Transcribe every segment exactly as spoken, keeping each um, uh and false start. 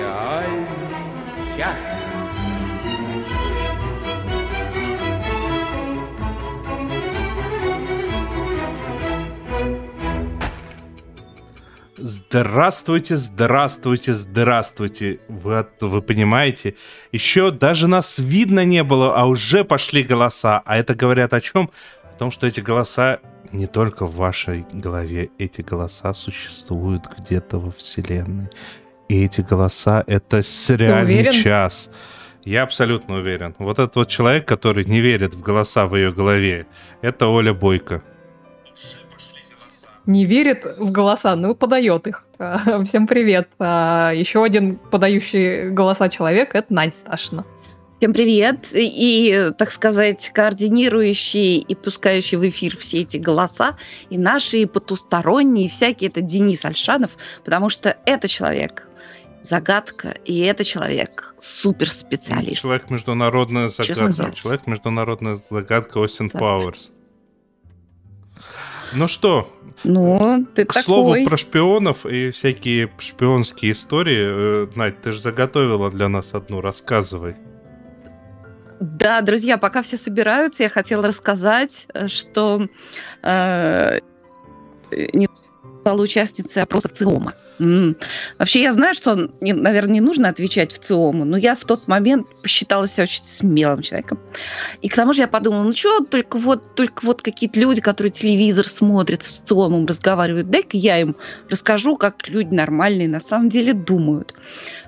Идеальный час. Здравствуйте, здравствуйте, здравствуйте. Вот вы понимаете, еще даже нас видно не было, а уже пошли голоса. А это говорят о чем? О том, что эти голоса не только в вашей голове. Эти голоса существуют где-то во вселенной. И эти голоса — это сериальный час. Я абсолютно уверен. Вот этот вот человек, который не верит в голоса в ее голове, это Оля Бойко. Не верит в голоса, ну, подает их. Всем привет. Еще один подающий голоса человек — это Надя Сташна. Всем привет. И, так сказать, координирующий и пускающий в эфир все эти голоса, и наши, и потусторонние, и всякие, это Денис Альшанов, потому что это человек загадка, и это человек суперспециалист. Человек международная загадка. Человек международная загадка Остин Пауэрс. Ну что, ну, ты к такой. Слову про шпионов и всякие шпионские истории. Надь, ты же заготовила для нас одну, рассказывай. Да, друзья, пока все собираются, я хотела рассказать, что э, не стала участницей опроса ВЦИОМа. М-м. Вообще, я знаю, что, не, наверное, не нужно отвечать ВЦИОМу, но я в тот момент посчитала себя очень смелым человеком. И к тому же я подумала, ну что, только вот, только вот какие-то люди, которые телевизор смотрят, с ВЦИОМом разговаривают, дай-ка я им расскажу, как люди нормальные на самом деле думают.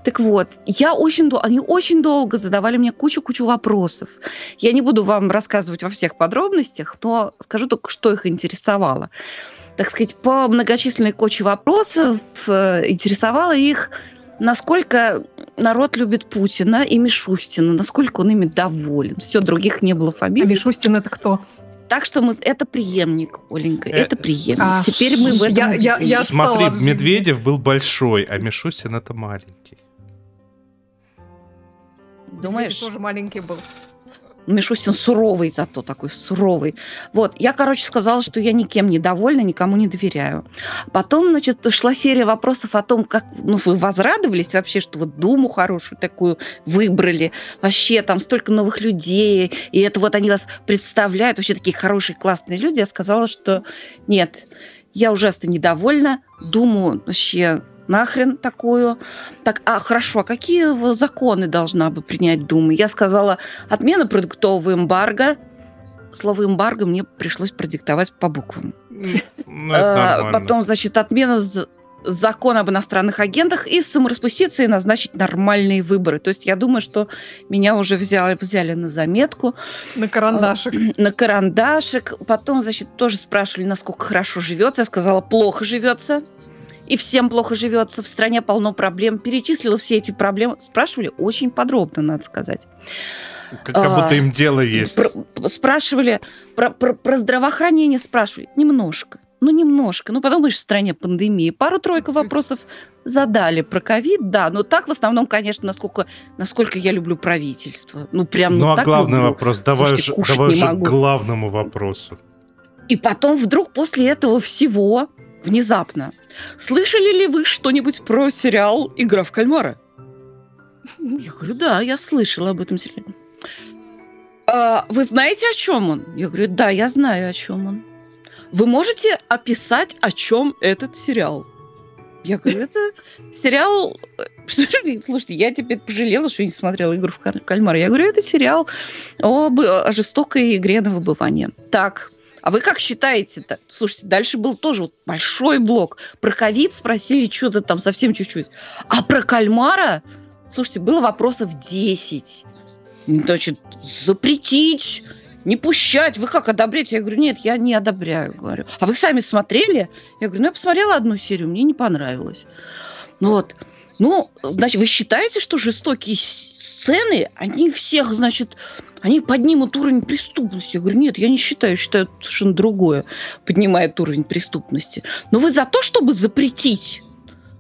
Так вот, я очень, они очень долго задавали мне кучу-кучу вопросов. Я не буду вам рассказывать во всех подробностях, но скажу только, что их интересовало. Так сказать, по многочисленной куче вопросов э, интересовало их, насколько народ любит Путина и Мишустина, насколько он ими доволен. Все, других не было фамилий. А Мишустин — это кто? Так что мы... это преемник, Оленька, э, это преемник. А, Теперь мы в этом... Я, я, я Смотри, Медведев был большой, а Мишустин — это маленький. Думаешь? Медведев тоже маленький был. Мишустин суровый, зато такой суровый. Вот, я, короче, сказала, что я никем не довольна, никому не доверяю. Потом, значит, шла серия вопросов о том, как, ну, вы возрадовались вообще, что вот Думу хорошую такую выбрали. Вообще, там столько новых людей, и это вот они вас представляют, вообще такие хорошие, классные люди. Я сказала, что нет, я ужасно недовольна, Думу вообще... нахрен такую. Так, а хорошо, а какие законы должна бы принять Дума? Я сказала, отмена продуктового эмбарго. Слово эмбарго мне пришлось продиктовать по буквам. Потом, значит, отмена закона об иностранных агентах и самораспуститься и назначить нормальные выборы. То есть я думаю, что меня уже взяли, взяли на заметку. На карандашик. На карандашик. Потом, значит, тоже спрашивали, насколько хорошо живется. Я сказала, плохо живется. И всем плохо живется, в стране полно проблем. Перечислила все эти проблемы. Спрашивали очень подробно, надо сказать. Как, как будто а, им дело есть. Про, спрашивали, про, про, про здравоохранение спрашивали. Немножко, ну немножко. Ну, подумаешь, в стране пандемии. Пару-тройку вопросов задали про ковид, да. Но так, в основном, конечно, насколько, насколько я люблю правительство. Ну, прям, ну, ну а так главный люблю. Вопрос, давай же к главному вопросу. И потом вдруг после этого всего... Внезапно. Слышали ли вы что-нибудь про сериал «Игра в кальмара»? Я говорю, да, я слышала об этом сериале. А, вы знаете, о чем он? Я говорю, да, я знаю, о чем он. Вы можете описать, о чем этот сериал? Я говорю, это сериал... Слушайте, я теперь пожалела, что не смотрела «Игру в кальмара». Я говорю, это сериал об... о жестокой игре на выбывание. Так... А вы как считаете-то? Слушайте, дальше был тоже вот большой блок. Про ковид спросили что-то там совсем чуть-чуть. А про кальмара, слушайте, было вопросов десять. Значит, запретить, не пущать. Вы как, одобряете? Я говорю, нет, я не одобряю, говорю. А вы сами смотрели? Я говорю, ну, я посмотрела одну серию, мне не понравилось. Ну, вот. Ну, значит, вы считаете, что жестокие сцены, они всех, значит... Они поднимут уровень преступности. Я говорю, нет, я не считаю, считаю совершенно другое, поднимает уровень преступности. Но вы за то, чтобы запретить?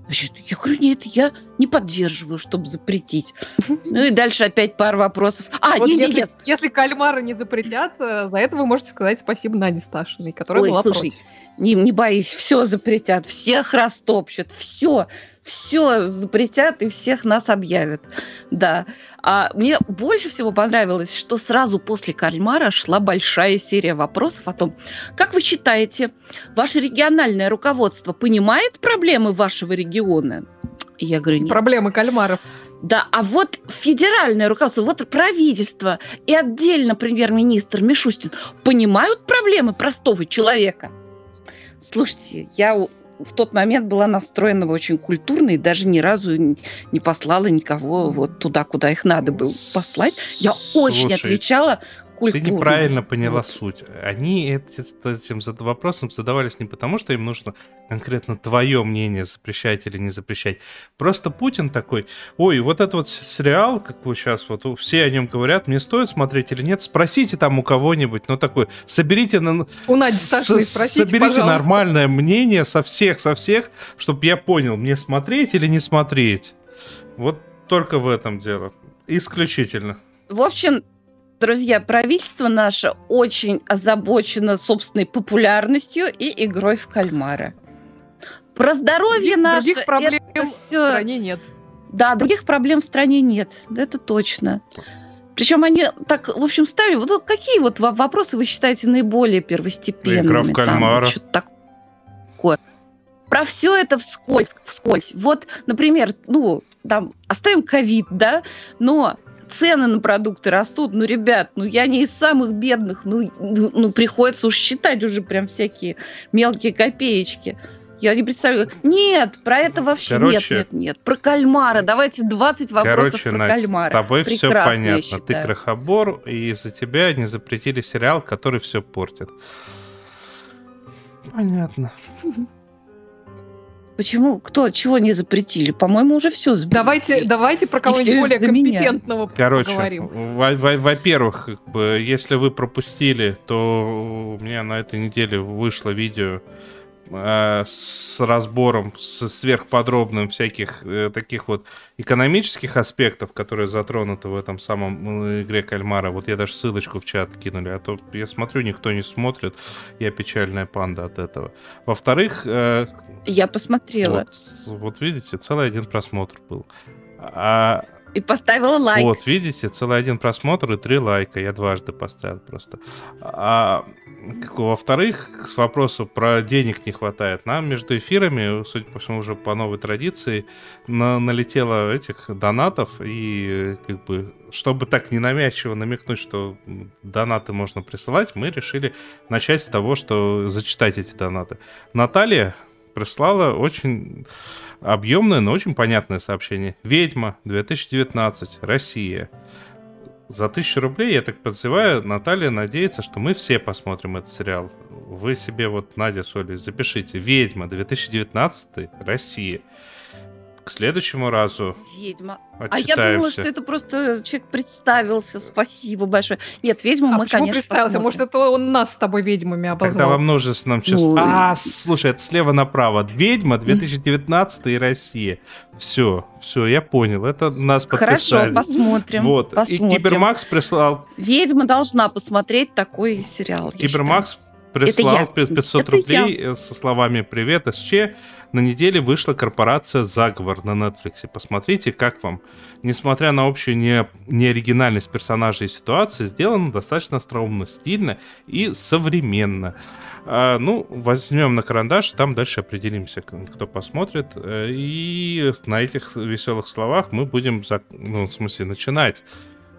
Значит, я говорю, нет, я не поддерживаю, чтобы запретить. Ну и дальше опять пара вопросов. А, вот не, если, нет. Если кальмары не запретят, за это вы можете сказать спасибо Наде Сташиной, которая Ой, была слушай, против. Не, не боись, все запретят, всех растопчут, все. все запретят и всех нас объявят. Да. А мне больше всего понравилось, что сразу после «Кальмара» шла большая серия вопросов о том, как вы считаете, ваше региональное руководство понимает проблемы вашего региона? И я говорю, нет. Проблемы кальмаров. Да, а вот федеральное руководство, вот правительство и отдельно премьер-министр Мишустин понимают проблемы простого человека? Слушайте, я в тот момент была настроена очень культурно и даже ни разу не послала никого вот туда, куда их надо было послать. Я очень Слушай, отвечала культурно. Ты неправильно поняла вот. суть. Они этим вопросом задавались не потому, что им нужно конкретно твое мнение запрещать или не запрещать. Просто Путин такой: ой, вот этот вот сериал, как вы сейчас, вот все о нем говорят, мне стоит смотреть или нет, спросите там у кого-нибудь, ну такой, соберите, на... у Нади Сташны, спросите, соберите нормальное мнение со всех, со всех, чтобы я понял, мне смотреть или не смотреть. Вот только в этом дело. Исключительно. В общем, друзья, правительство наше очень озабочено собственной популярностью и игрой в кальмара. Про здоровье наше... Других проблем все... в стране нет. Да, других проблем в стране нет, это точно. Причем они так, в общем, ставили... Вот какие вот вопросы вы считаете наиболее первостепенными? Игра в кальмара. Там, что-то такое. Про все это вскользь, вскользь. Вот, например, ну, там, оставим ковид, да, но... Цены на продукты растут, ну, ребят, ну, я не из самых бедных, ну, ну, ну приходится уж считать уже прям всякие мелкие копеечки. Я не представляю, нет, про это вообще короче, нет, нет, нет. Про кальмара, давайте двадцать вопросов короче, про Надь, кальмара. С тобой прекрасно, все понятно, ты крохобор, и из-за тебя не запретили сериал, который все портит. Понятно. Почему? Кто? Чего не запретили? По-моему, уже все запретили. Давайте, давайте про кого-нибудь более компетентного поговорим. Короче, во-первых, если вы пропустили, то у меня на этой неделе вышло видео с разбором сверхподробным всяких таких вот экономических аспектов, которые затронуты в этом самом игре кальмара. Вот я даже ссылочку в чат кинули, а то я смотрю, никто не смотрит. Я печальная панда от этого. Во-вторых... Я посмотрела. Вот, вот видите, целый один просмотр был. А... И поставила лайк. Вот, видите, целый один просмотр и три лайка. Я дважды поставил просто. А, во-вторых, с вопросу про денег не хватает. Нам между эфирами, судя по всему, уже по новой традиции, на- налетело этих донатов. И как бы, чтобы так ненамязчиво намекнуть, что донаты можно присылать, мы решили начать с того, что зачитать эти донаты. Наталья прислала очень объемное, но очень понятное сообщение. «Ведьма, две тысячи девятнадцать, Россия». За тысячу рублей, я так подозреваю, Наталья надеется, что мы все посмотрим этот сериал. Вы себе вот, Надя с Олей, запишите. «Ведьма, две тысячи девятнадцать, Россия». К следующему разу «Ведьма». Отчитаемся. А я думала, что это просто человек представился. Спасибо большое. Нет, «Ведьму» а мы, конечно, А представился? Посмотрим. Может, это он нас с тобой ведьмами обозвал? Тогда во множественном числе. А, слушай, это слева направо. «Ведьма», две тысячи девятнадцать и «Россия». Все, все, я понял. Это нас подписали. Хорошо, посмотрим. Вот. посмотрим. И Кибермакс прислал... «Ведьма» должна посмотреть такой сериал. Кибермакс прислал пятьсот это рублей я. со словами «Привет, СЧ». На неделе вышла «Корпорация Заговор» на Netflix. Посмотрите, как вам. Несмотря на общую не... неоригинальность персонажей и ситуации, сделано достаточно остроумно, стильно и современно. А, ну, возьмем на карандаш, там дальше определимся, кто посмотрит. И на этих веселых словах мы будем, зак... ну, в смысле, начинать.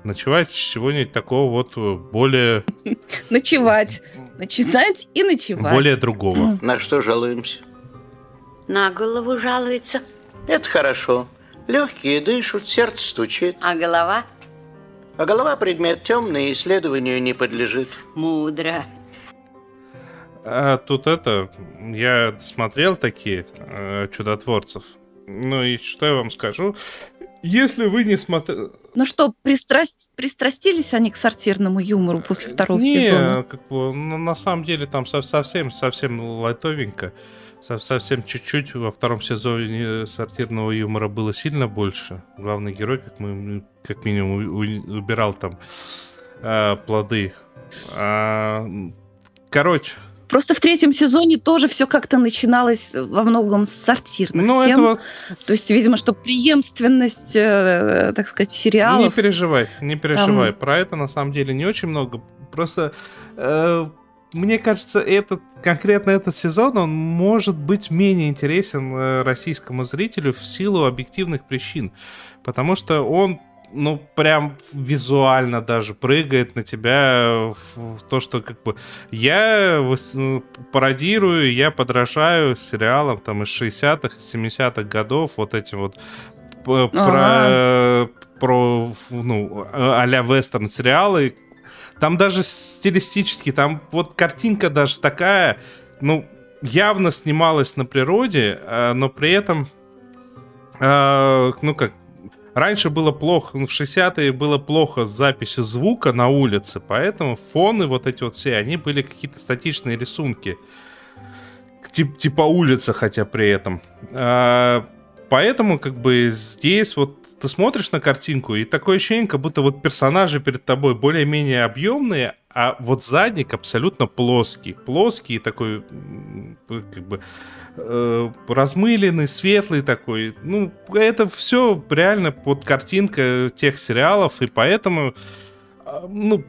Ночевать с чего-нибудь такого вот более... Ночевать. Начинать и ночевать. Более другого. На что жалуемся? На голову жалуется. Это хорошо. Легкие дышат, сердце стучит. А голова? А голова предмет темный, исследованию не подлежит. Мудро. А тут это, я смотрел такие э, «Чудотворцев». Ну и что я вам скажу? Если вы не смотрели... Ну что, пристра... пристрастились они к сортирному юмору после второго не, сезона? Нет, как бы, ну, на самом деле там совсем, совсем лайтовенько. Совсем чуть-чуть во втором сезоне сортирного юмора было сильно больше. Главный герой, как, мы, как минимум, у, убирал там э, плоды. А, короче, Просто в третьем сезоне тоже все как-то начиналось во многом с сортирных ну, тем. Вот... То есть, видимо, что преемственность, э, так сказать, сериалов... Не переживай, не переживай. Там... Про это, на самом деле, не очень много. Просто, э, мне кажется, этот, конкретно этот сезон, он может быть менее интересен российскому зрителю в силу объективных причин. Потому что он... ну, прям визуально даже прыгает на тебя в то, что как бы я пародирую, я подражаю сериалам там из шестидесятых, семидесятых годов, вот эти вот про, ага. про ну, а-ля вестерн сериалы. Там даже стилистически, там вот картинка даже такая, ну, явно снималась на природе, но при этом, ну, как раньше было плохо, ну, в шестидесятые было плохо с записью звука на улице, поэтому фоны вот эти вот все, они были какие-то статичные рисунки. Тип, типа улица, хотя при этом. А, поэтому как бы здесь вот ты смотришь на картинку, и такое ощущение, как будто вот персонажи перед тобой более-менее объемные, а вот задник абсолютно плоский. Плоский такой, как бы, э, размыленный, светлый такой. Ну, это все реально под картинка тех сериалов, и поэтому, ну,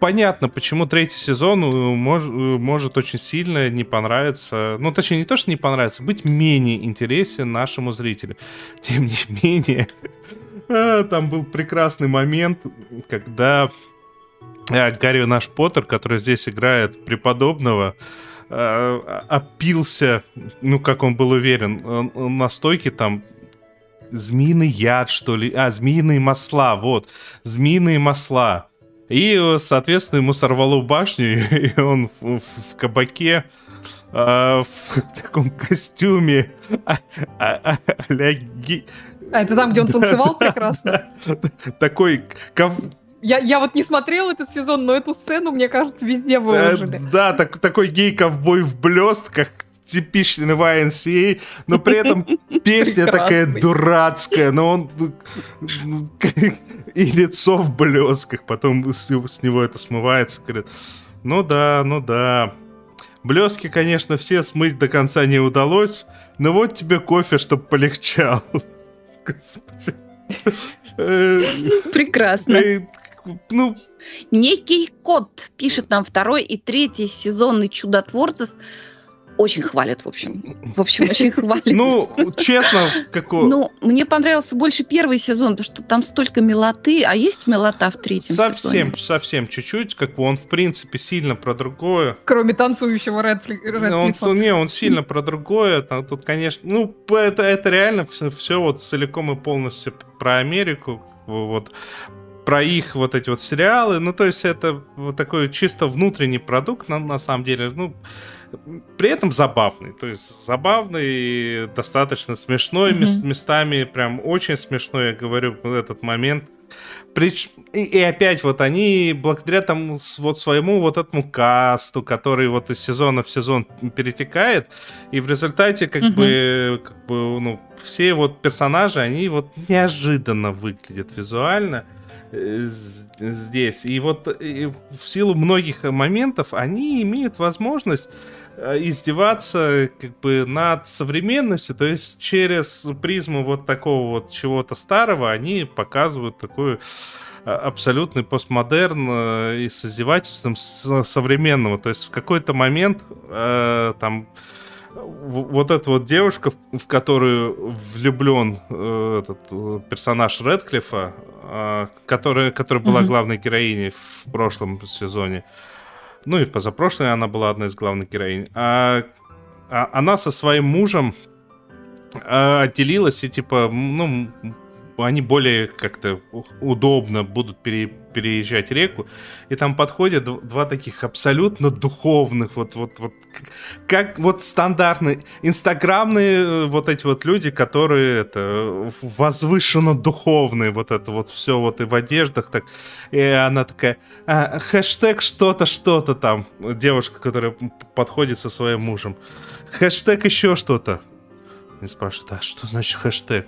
понятно, почему третий сезон мож, может очень сильно не понравиться. Ну, точнее, не то, что не понравится, быть менее интересен нашему зрителю. Тем не менее, там был прекрасный момент, когда... Гарри наш Поттер, который здесь играет преподобного, опился, ну, как он был уверен, на стойке там змеиный яд, что ли, а, змеиные масла, вот, змеиные масла. И, соответственно, ему сорвало башню, и он в, в кабаке, в таком костюме, а-ля ги... А это там, где он танцевал прекрасно? Такой... Я, я вот не смотрел этот сезон, но эту сцену, мне кажется, везде выложили. Да, да так, такой гей-ковбой в блестках, типичный вай эн си эй, но при этом песня такая дурацкая, но он... И лицо в блестках, потом с, с него это смывается, говорит, ну да, ну да. Блестки, конечно, все смыть до конца не удалось, но вот тебе кофе, чтобы полегчал. Господи. Прекрасно. Ну... Некий кот пишет нам второй и третий сезоны «Чудотворцев». Очень хвалят, в общем. В общем, очень хвалят. Ну, честно, какой... Ну, мне понравился больше первый сезон, потому что там столько милоты. А есть милота в третьем сезоне? Совсем, совсем чуть-чуть. Как бы он, в принципе, сильно про другое. Кроме танцующего Рэдклиффа. Не, он сильно про другое. Тут, конечно... Ну, это, это реально все, все вот целиком и полностью про Америку. Вот. Про их вот эти вот сериалы. Ну, то есть это вот такой чисто внутренний продукт, на, на самом деле. Ну... При этом забавный, то есть забавный, достаточно смешной mm-hmm. местами, прям очень смешной, я говорю, в этот момент. Прич... И, и опять вот они, благодаря тому, вот своему вот этому касту, который вот из сезона в сезон перетекает, и в результате как mm-hmm. бы, как бы ну, все вот персонажи, они вот неожиданно выглядят визуально. Здесь. И вот и в силу многих моментов они имеют возможность издеваться как бы над современностью, то есть через призму вот такого вот чего-то старого они показывают такой абсолютный постмодерн и с издевательством современного. То есть в какой-то момент э, там вот эта вот девушка, в которую влюблен э, этот э, персонаж Рэдклиффа, э, которая, которая была mm-hmm. главной героиней в прошлом сезоне, ну и в позапрошлой она была одной из главных героинь, а, а она со своим мужем э, отделилась и типа, ну, они более как-то удобно будут пере, переезжать реку, и там подходят два таких абсолютно духовных, вот, вот, вот как вот стандартные инстаграмные вот эти вот люди, которые это, возвышенно духовные, вот это вот все вот и в одеждах, так, и она такая, а, хэштег что-то, что-то там, девушка, которая подходит со своим мужем, хэштег еще что-то, мне спрашивают, а что значит хэштег?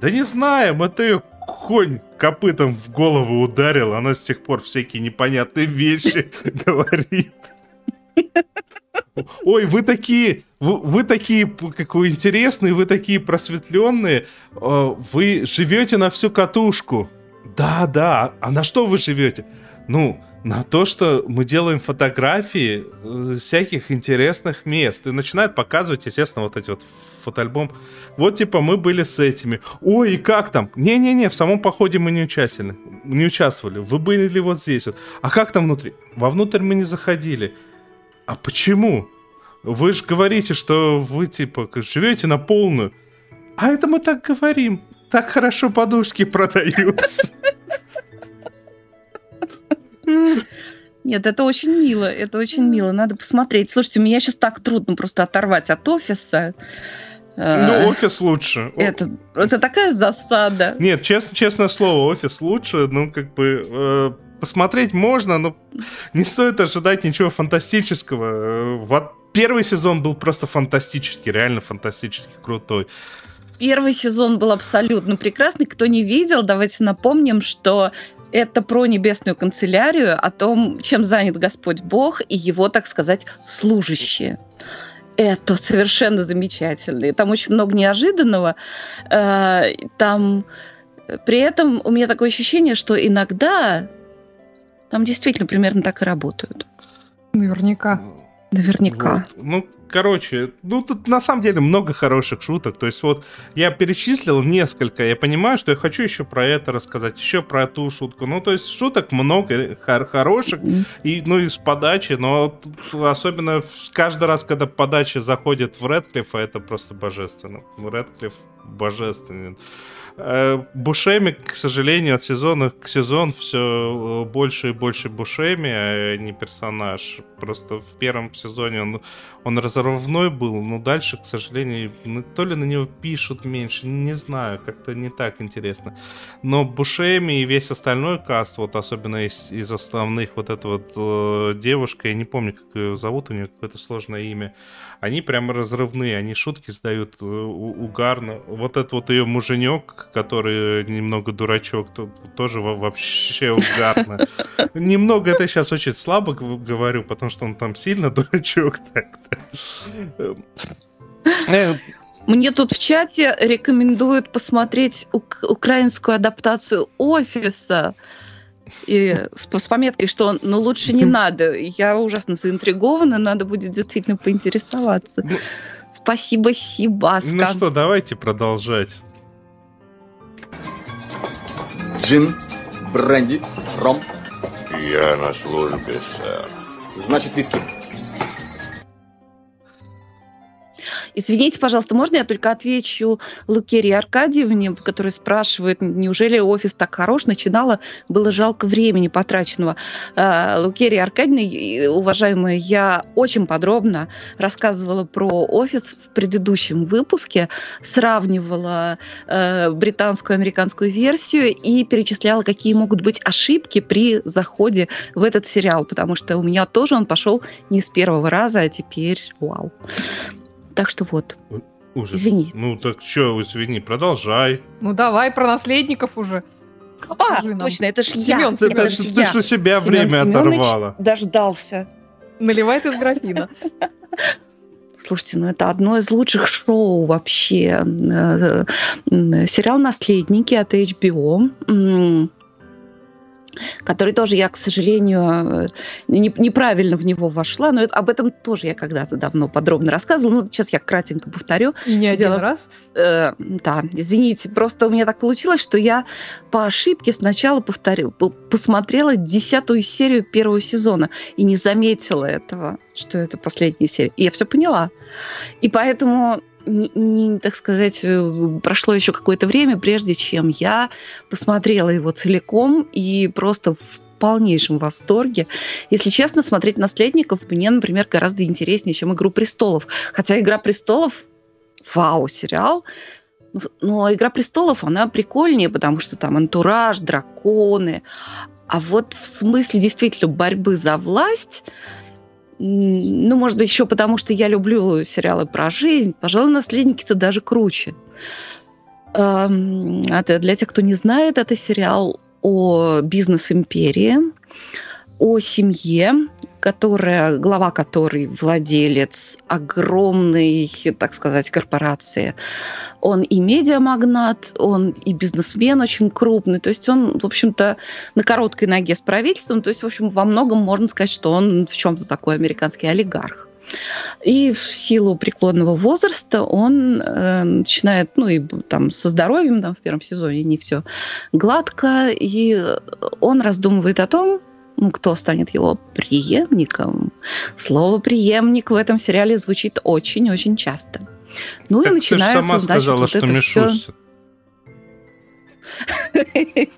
Да не знаем, это ее конь копытом в голову ударил, она с тех пор всякие непонятные вещи говорит. Ой, вы такие, вы, вы такие, какой интересные, вы такие просветленные, вы живете на всю катушку. Да, да, а на что вы живете? Ну, на то, что мы делаем фотографии всяких интересных мест. И начинают показывать, естественно, вот эти вот фотоальбомы. Вот, типа, мы были с этими. Ой, и как там? Не-не-не, в самом походе мы не участвовали. Не участвовали. Вы были вот здесь вот. А как там внутри? Вовнутрь мы не заходили. А почему? Вы же говорите, что вы, типа, живете на полную. А это мы так говорим. Так хорошо подушки продаются. Нет, это очень мило, это очень мило, надо посмотреть. Слушайте, у меня сейчас так трудно просто оторвать от офиса. Ну, офис лучше. Это, это такая засада. Нет, честно, честное слово, офис лучше, ну, как бы, э, посмотреть можно, но не стоит ожидать ничего фантастического. Вот первый сезон был просто фантастический, реально фантастически крутой. Первый сезон был абсолютно прекрасный. Кто не видел, давайте напомним, что это про небесную канцелярию, о том, чем занят Господь Бог и его, так сказать, служащие. Это совершенно замечательно. И там очень много неожиданного. Там... При этом у меня такое ощущение, что иногда там действительно примерно так и работают. Наверняка. Наверняка. Вот. Ну, короче, ну тут на самом деле много хороших шуток. То есть вот я перечислил несколько. Я понимаю, что я хочу еще про это рассказать, еще про ту шутку. Ну, то есть шуток много хор- хороших, и, ну и с подачи. Но особенно каждый раз, когда подача заходит в Рэдклиффа, это просто божественно. Рэдклифф божественен. Бушеми, к сожалению, от сезона к сезону все больше и больше Бушеми, а не персонаж. Просто в первом сезоне он, он разрывной был, но дальше, к сожалению, то ли на него пишут меньше, не знаю, как-то не так интересно. Но Бушеми и весь остальной каст, вот особенно из, из основных, вот эта вот э, девушка, я не помню, как ее зовут, у нее какое-то сложное имя, они прямо разрывные, они шутки сдают э, угарно. Вот этот вот ее муженек, который немного дурачок, то, тоже вообще угарно. Немного это сейчас очень слабо говорю, потому что он там сильно дурачок так-то. Мне тут в чате рекомендуют посмотреть ук- украинскую адаптацию «Офиса». И с, с пометкой, что ну лучше не надо. Я ужасно заинтригована, надо будет действительно поинтересоваться. Спасибо, Сибаска. Ну что, давайте продолжать. Джин, бренди, ром. Я на службе, сэр. Значит, виски. Извините, пожалуйста, можно я только отвечу Лукерии Аркадьевне, которая спрашивает, неужели офис так хорош, начинала, было жалко времени потраченного. Лукерия Аркадьевна, уважаемая, я очень подробно рассказывала про офис в предыдущем выпуске, сравнивала британскую и американскую версию и перечисляла, какие могут быть ошибки при заходе в этот сериал, потому что у меня тоже он пошел не с первого раза, а теперь вау. Так что вот. Ужас. Извини. Ну так что, извини, продолжай. Ну давай про наследников уже. А, точно, это ж Семён, я. Ты, это ты, ж ты я. Ж у себя Семён время Семёныч оторвала. Дождался. Наливает из графина. Слушайте, ну это одно из лучших шоу вообще. Сериал «Наследники» от эйч би о. Который тоже я, к сожалению, не, неправильно в него вошла, но это, об этом тоже я когда-то давно подробно рассказывала. Ну, сейчас я кратенько повторю. И не один Дело... раз? Э, да, извините, просто у меня так получилось, что я по ошибке сначала повторю, посмотрела десятую серию первого сезона и не заметила этого, что это последняя серия. И я все поняла. И поэтому... Не, не, так сказать, прошло еще какое-то время, прежде чем я посмотрела его целиком и просто в полнейшем восторге. Если честно, смотреть «Наследников» мне, например, гораздо интереснее, чем «Игру престолов». Хотя «Игра престолов» — вау, сериал. Но «Игра престолов», она прикольнее, потому что там антураж, драконы. А вот в смысле действительно борьбы за власть... Ну, может быть, еще потому, что я люблю сериалы про жизнь. Пожалуй, «Наследники»-то даже круче. А для тех, кто не знает, это сериал о бизнес-империи, о семье, которая, глава которой владелец огромной, так сказать, корпорации. Он и медиамагнат, он и бизнесмен очень крупный. То есть он, в общем-то, на короткой ноге с правительством. То есть, в общем, во многом можно сказать, что он в чем-то такой американский олигарх. И в силу преклонного возраста он э, начинает, ну и там со здоровьем, там в первом сезоне не все гладко, и он раздумывает о том, ну, кто станет его преемником. Слово «преемник» в этом сериале звучит очень-очень часто. Ну так и начинается, ты же сама значит, сказала, вот что Мишустин.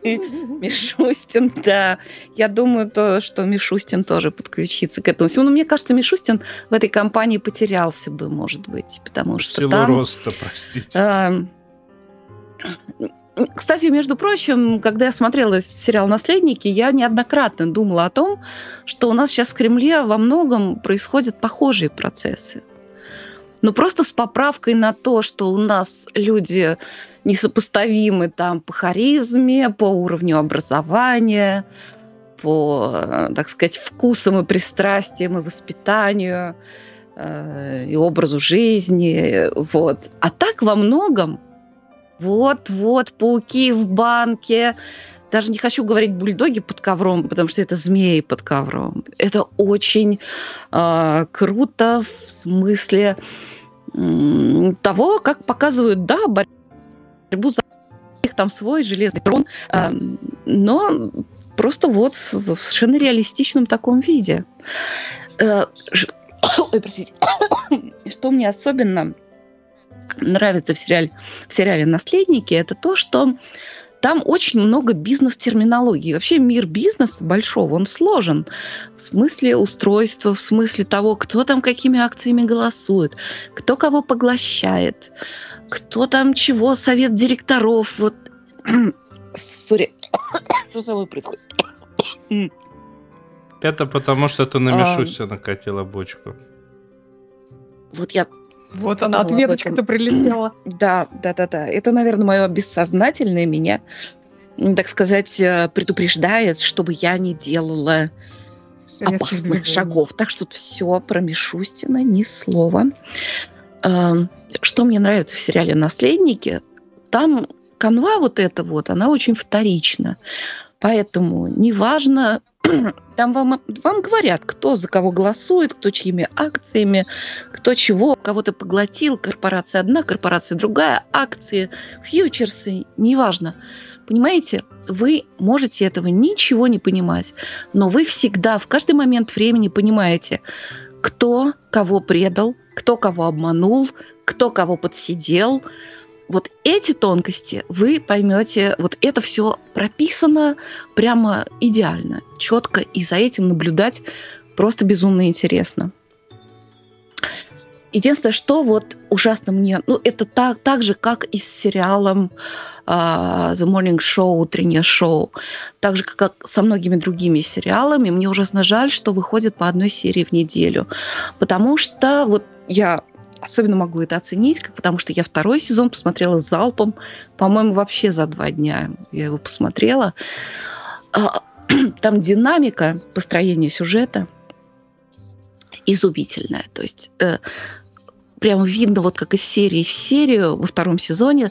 Мишустин, да. Я думаю, то, что Мишустин тоже подключится к этому всему. Но мне кажется, Мишустин в этой компании потерялся бы, может быть, потому что там... В силу роста, простите. Кстати, между прочим, когда я смотрела сериал «Наследники», я неоднократно думала о том, что у нас сейчас в Кремле во многом происходят похожие процессы. Но просто с поправкой на то, что у нас люди... несопоставимы там по харизме, по уровню образования, по, так сказать, вкусам и пристрастиям, и воспитанию, э, и образу жизни. Вот. А так во многом вот-вот пауки в банке, даже не хочу говорить бульдоги под ковром, потому что это змеи под ковром. Это очень э, круто в смысле э, того, как показывают, да, борьбу, борьбу за них, там свой железный трон, э, но просто вот в, в совершенно реалистичном таком виде. Э, ж... Ой, простите. Что мне особенно нравится в сериале, в сериале «Наследники», это то, что там очень много бизнес-терминологии. Вообще мир бизнеса большого, он сложен. В смысле устройства, в смысле того, кто там какими акциями голосует, кто кого поглощает, кто там чего, совет директоров. Вот. Сори. Что с тобой происходит? Это потому, что ты на Мишусе а... накатила бочку. Вот я... Вот она, ответочка-то прилетела. Да, да, да, да. Это, наверное, мое бессознательное меня, так сказать, предупреждает, чтобы я не делала опасных шагов. Так что все про Мишустина, ни слова. Что мне нравится в сериале «Наследники», там канва вот эта вот, она очень вторична. Поэтому неважно, там вам, вам говорят, кто за кого голосует, кто чьими акциями, кто чего, кого-то поглотил, корпорация одна, корпорация другая, акции, фьючерсы, неважно. Понимаете, вы можете этого ничего не понимать, но вы всегда, в каждый момент времени понимаете, кто кого предал, кто кого обманул, кто кого подсидел. Вот эти тонкости вы поймете, вот это все прописано прямо идеально, четко, и за этим наблюдать просто безумно интересно. Единственное, что вот ужасно мне, ну это так, так же, как и с сериалом э, The Morning Show, утреннее шоу, так же, как со многими другими сериалами, мне ужасно жаль, что выходит по одной серии в неделю, потому что вот я особенно могу это оценить, потому что я второй сезон посмотрела залпом, по-моему, вообще за два дня я его посмотрела. Там динамика построения сюжета изумительная. То есть э, прямо видно, вот как из серии в серию во втором сезоне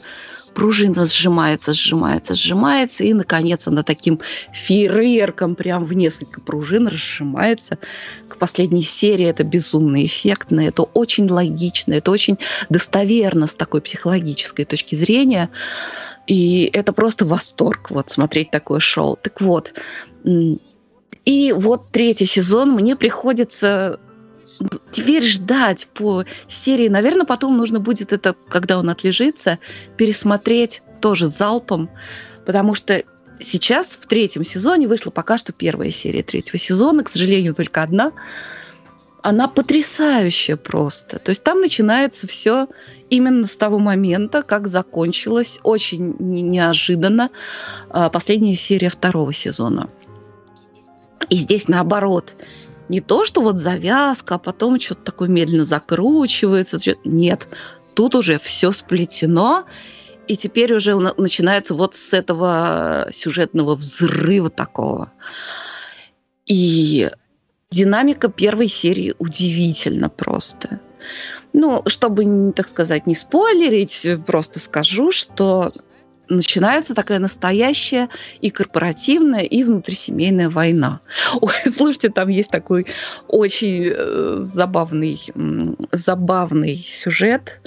пружина сжимается, сжимается, сжимается, и, наконец, она таким фейерверком прям в несколько пружин разжимается. К последней серии это безумно эффектно, это очень логично, это очень достоверно с такой психологической точки зрения, и это просто восторг, вот, смотреть такое шоу. Так вот, и вот третий сезон мне приходится... теперь ждать по серии. Наверное, потом нужно будет это, когда он отлежится, пересмотреть тоже залпом, потому что сейчас в третьем сезоне вышла пока что первая серия третьего сезона, к сожалению, только одна. Она потрясающая просто. То есть там начинается все именно с того момента, как закончилась очень неожиданно последняя серия второго сезона. И здесь наоборот. Не то, что вот завязка, а потом что-то такое медленно закручивается. Нет, тут уже все сплетено, и теперь уже начинается вот с этого сюжетного взрыва такого. И Динамика первой серии удивительна просто. Ну, чтобы, так сказать, не спойлерить, просто скажу, что начинается такая настоящая и корпоративная, и внутрисемейная война. Ой, слушайте, там есть такой очень забавный, забавный сюжет,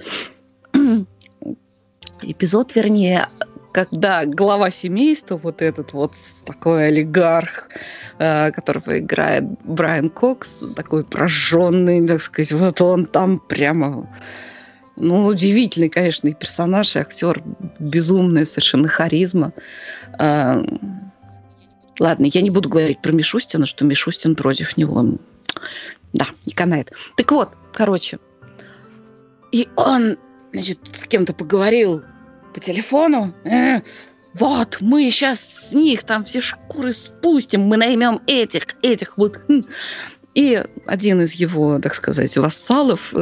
эпизод, вернее, когда глава семейства, вот этот вот такой олигарх, которого играет Брайан Кокс, такой прожженный, так сказать, вот он там прямо... Ну, удивительный, конечно, и персонаж, и актер, безумная совершенно харизма. Ладно, я не буду говорить про Мишустина, что Мишустин против него. Да, не канает. Так вот, короче, и он, значит, с кем-то поговорил по телефону. Вот, мы сейчас с них там все шкуры спустим, мы наймем этих, этих вот. И один из его, так сказать, вассалов...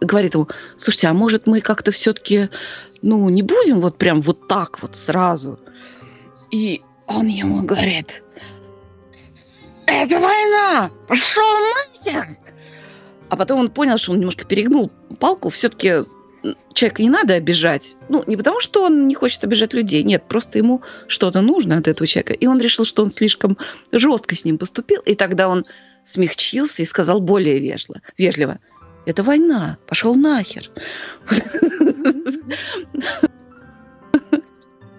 говорит ему: слушайте, а может мы как-то все-таки, ну, не будем вот прям вот так вот сразу? И он ему говорит: это война! Пошел нахер! А потом он понял, что он немножко перегнул палку. Все-таки человека не надо обижать. Ну, не потому, что он не хочет обижать людей. Нет, просто ему что-то нужно от этого человека. И он решил, что он слишком жестко с ним поступил. И тогда он смягчился и сказал более вежливо. вежливо. Это война, пошел нахер.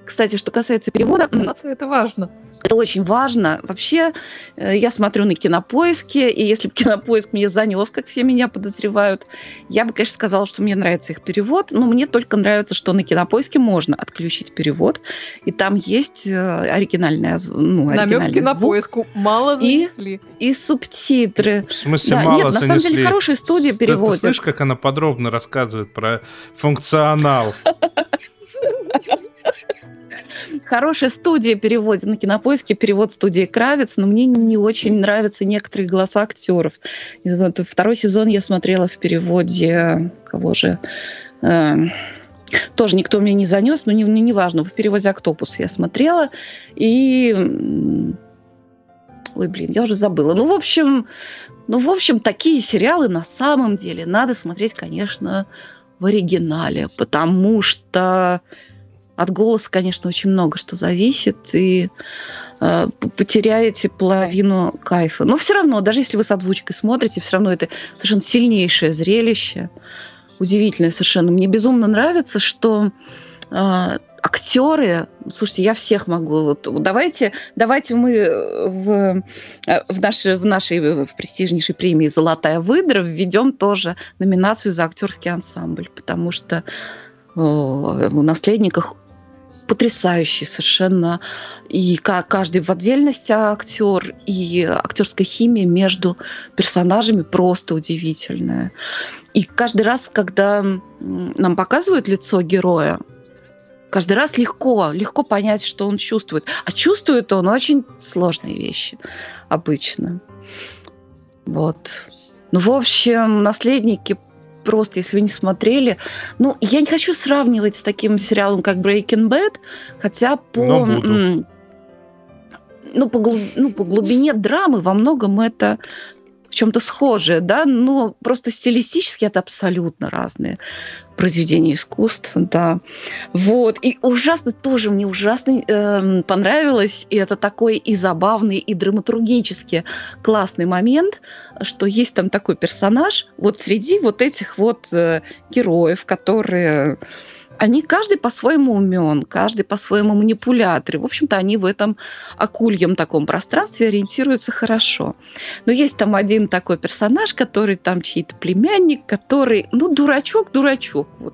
Кстати, что касается перевода, это важно. Это очень важно. Вообще, я смотрю на Кинопоиске, и если бы Кинопоиск меня занес, как все меня подозревают, я бы, конечно, сказала, что мне нравится их перевод, но мне только нравится, что на Кинопоиске можно отключить перевод, и там есть оригинальный, ну, оригинальный намек Кинопоиску, мало занесли. И, и субтитры. В смысле, да, мало нет, занесли? На самом деле, хорошие студии С- переводят. Ты слышишь, как она подробно рассказывает про функционал? Хорошая студия переводит на Кинопоиске, перевод студии «Кравец», но мне не очень нравятся некоторые голоса актеров. Вот, второй сезон я смотрела в переводе, кого же, э, тоже никто мне не занес, но не, не, не важно, в переводе «Октопус» я смотрела, и... Ой, блин, я уже забыла. Ну, в общем, ну, в общем, такие сериалы на самом деле надо смотреть, конечно, в оригинале, потому что... От голоса, конечно, очень много что зависит, и э, потеряете половину кайфа. Но все равно, даже если вы с озвучкой смотрите, все равно это совершенно сильнейшее зрелище, удивительное совершенно. Мне безумно нравится, что э, актеры... Слушайте, я всех могу... Вот, давайте, давайте мы в, в, нашей, в нашей в престижнейшей премии «Золотая выдра» введем тоже номинацию за актерский ансамбль, потому что э, в «Наследниках» потрясающий совершенно и каждый в отдельности актер, и актерская химия между персонажами просто удивительная. И каждый раз, когда нам показывают лицо героя, каждый раз легко, легко понять, что он чувствует. А чувствует он очень сложные вещи обычно. Вот. Ну, в общем, «Наследники», просто, если вы не смотрели. Ну, я не хочу сравнивать с таким сериалом, как Breaking Bad, хотя по, м- ну, по, глуб- ну, по глубине драмы во многом это в чем-то схожее, да, но просто стилистически это абсолютно разные произведения искусств, да. Вот. И ужасно тоже мне ужасно э, понравилось, и это такой и забавный, и драматургически классный момент, что есть там такой персонаж вот среди вот этих вот э, героев, которые... Они каждый по-своему умен, каждый по-своему манипулятор. В общем-то, они в этом акульем таком пространстве ориентируются хорошо. Но есть там один такой персонаж, который там чей-то племянник, который, ну, дурачок, дурачок. Вот.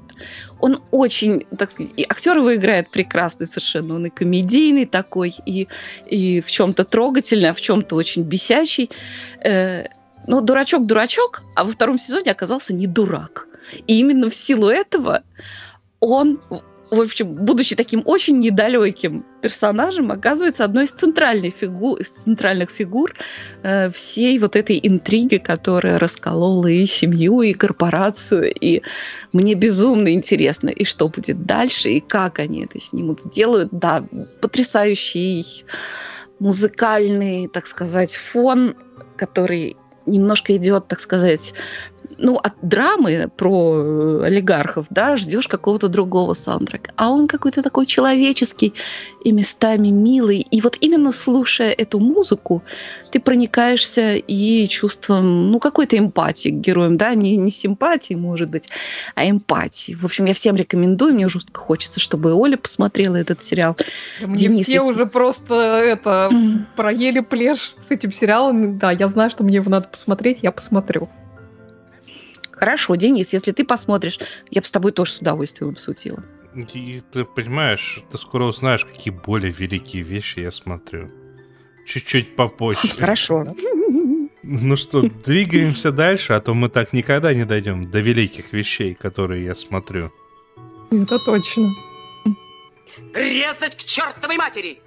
Он очень, так сказать, и актер его играет прекрасный совершенно. Он и комедийный такой, и, и в чем-то трогательный, а в чем-то очень бесячий. Но дурачок-дурачок, а во втором сезоне оказался не дурак. И именно в силу этого... Он, в общем, будучи таким очень недалеким персонажем, оказывается одной из, центральных фигу- из центральных фигур э, всей вот этой интриги, которая расколола и семью, и корпорацию. И мне безумно интересно, и что будет дальше, и как они это снимут, сделают. Да, потрясающий музыкальный, так сказать, фон, который немножко идет, так сказать, ну, от драмы про олигархов, да, ждешь какого-то другого саундтрека. А он какой-то такой человеческий и местами милый. И вот именно слушая эту музыку, ты проникаешься и чувством, ну, какой-то эмпатии к героям, да, не, не симпатии, может быть, а эмпатии. В общем, я всем рекомендую, мне жутко хочется, чтобы Оля посмотрела этот сериал. Да, мне Денис, все если... уже просто это, mm. проели плешь с этим сериалом. Да, я знаю, что мне его надо посмотреть, я посмотрю. Хорошо, Денис, если ты посмотришь, я бы с тобой тоже с удовольствием обсудила. И ты понимаешь, ты скоро узнаешь, какие более великие вещи я смотрю. Чуть-чуть попозже. Хорошо. Ну что, двигаемся дальше, а то мы так никогда не дойдем до великих вещей, которые я смотрю. Это точно. Резать к чертовой матери!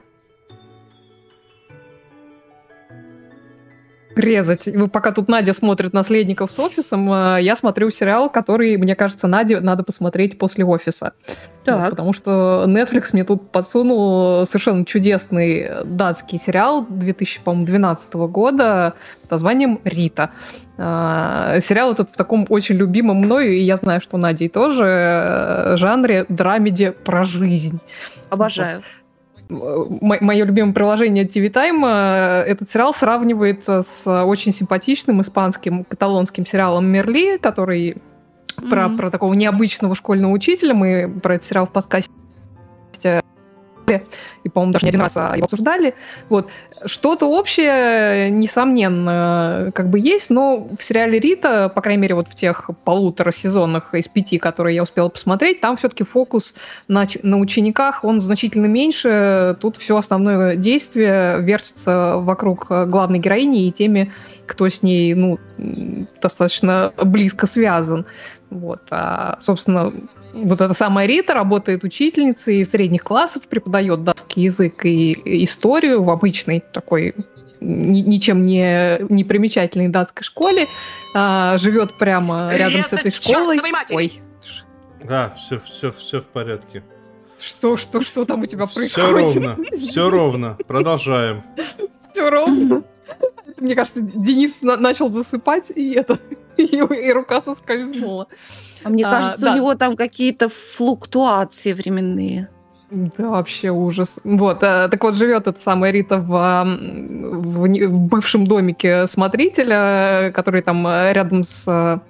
Резать. Пока тут Надя смотрит «Наследников» с «Офисом», я смотрю сериал, который, мне кажется, Наде надо посмотреть после «Офиса». Так. Потому что Netflix мне тут подсунул совершенно чудесный датский сериал две тысячи двенадцатого года под названием «Рита». Сериал этот в таком очень любимом мною, и я знаю, что Надей тоже, жанре драмеди про жизнь. Обожаю. Мое любимое приложение ти ви Time этот сериал сравнивает с очень симпатичным испанским каталонским сериалом «Мерли», который mm-hmm. про, про такого необычного школьного учителя. Мы про этот сериал в подкасте и, по-моему, даже не один раз его обсуждали. Вот. Что-то общее, несомненно, как бы есть, но в сериале «Рита», по крайней мере, вот в тех полутора сезонах из пяти, которые я успела посмотреть, там все-таки фокус на, на учениках, он значительно меньше. Тут все основное действие вертится вокруг главной героини и теми, кто с ней, ну, достаточно близко связан. Вот. А, собственно, вот эта самая Рита работает учительницей средних классов, преподает датский язык и историю в обычной такой ничем не, не примечательной датской школе. А, живет прямо рядом Резать с этой школой. Ой. Да, все, все, все в порядке. Что, что, что там у тебя происходит? Все ровно, все ровно. Продолжаем. Все ровно. Мне кажется, Денис на- начал засыпать, и это и, и рука соскользнула. А мне кажется, а, да. у него там какие-то флуктуации временные. Да, вообще ужас. Вот, а, так вот, живет эта самая Рита в, в, в бывшем домике смотрителя, который там рядом с,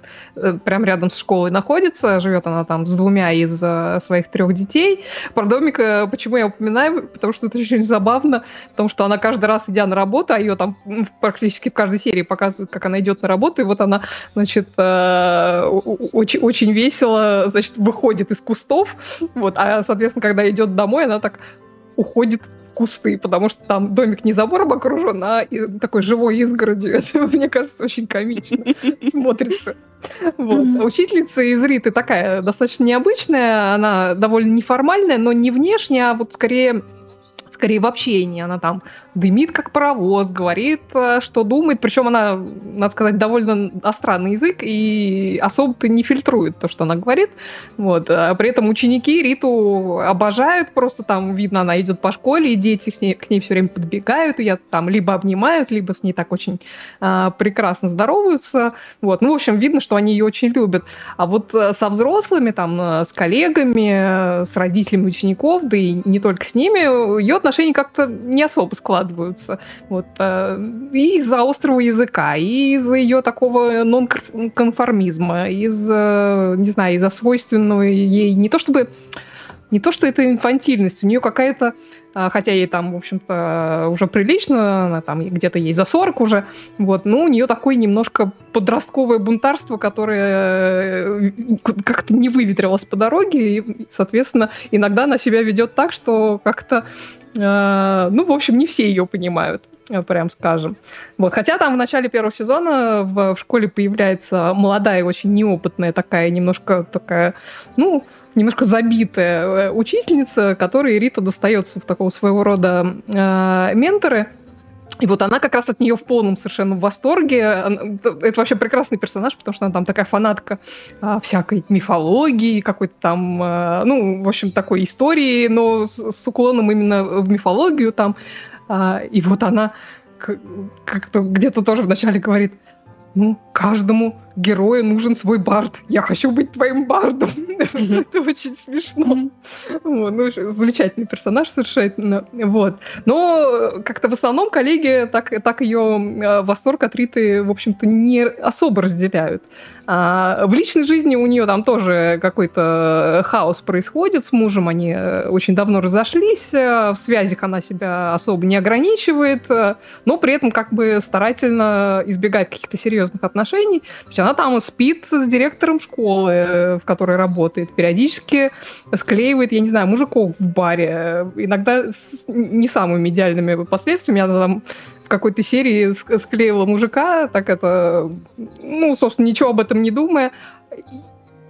прям рядом с школой находится. Живет она там с двумя из своих трех детей. Про домик почему я упоминаю? Потому что это очень забавно, потому что она каждый раз, идя на работу, а ее там практически в каждой серии показывают, как она идет на работу, и вот она, значит, очень, очень весело, значит, выходит из кустов. Вот, а, соответственно, когда идет домой, она так уходит в кусты, потому что там домик не забором окружен, а такой живой изгородью. Это, мне кажется, очень комично смотрится. Вот. А учительница из Риты такая достаточно необычная, она довольно неформальная, но не внешне, а вот скорее... скорее в общении. Она там дымит, как паровоз, говорит, что думает. Причем она, надо сказать, довольно остра на язык и особо-то не фильтрует то, что она говорит. Вот. А при этом ученики Риту обожают. Просто там видно, она идет по школе, и дети к ней, к ней все время подбегают, ее там либо обнимают, либо с ней так очень а, прекрасно здороваются. Вот. Ну, в общем, видно, что они ее очень любят. А вот со взрослыми, там, с коллегами, с родителями учеников, да и не только с ними, ее отношения как-то не особо складываются. Вот. И из-за острого языка, и из-за ее такого нонконформизма, из-за, не знаю, из-за свойственного ей, не то чтобы, не то что это инфантильность, у нее какая-то, хотя ей там, в общем-то, уже прилично, она там где-то ей за сорок уже, вот, но у нее такое немножко подростковое бунтарство, которое как-то не выветрилось по дороге, и, соответственно, иногда она себя ведет так, что как-то, ну, в общем, не все ее понимают, прям скажем. Вот. Хотя там в начале первого сезона в, в школе появляется молодая, очень неопытная такая, немножко такая, ну, немножко забитая учительница, которой Рита достается в такого своего рода э, менторы. И вот она как раз от нее в полном совершенно в восторге. Это вообще прекрасный персонаж, потому что она там такая фанатка а, всякой мифологии, какой-то там, а, ну, в общем, такой истории, но с, с уклоном именно в мифологию там. А, и вот она как-то где-то тоже вначале говорит: ну, каждому герою нужен свой бард. Я хочу быть твоим бардом. Это очень смешно. Замечательный персонаж совершенно. Но как-то в основном коллеги так ее восторг от Риты, в общем-то, не особо разделяют. В личной жизни у нее там тоже какой-то хаос происходит с мужем. Они очень давно разошлись. В связях она себя особо не ограничивает, но при этом как бы старательно избегает каких-то серьезных отношений. То есть она там спит с директором школы, в которой работает, периодически склеивает, я не знаю, мужиков в баре, иногда с не самыми идеальными последствиями. Она там в какой-то серии склеила мужика, так это, ну, собственно, ничего об этом не думая.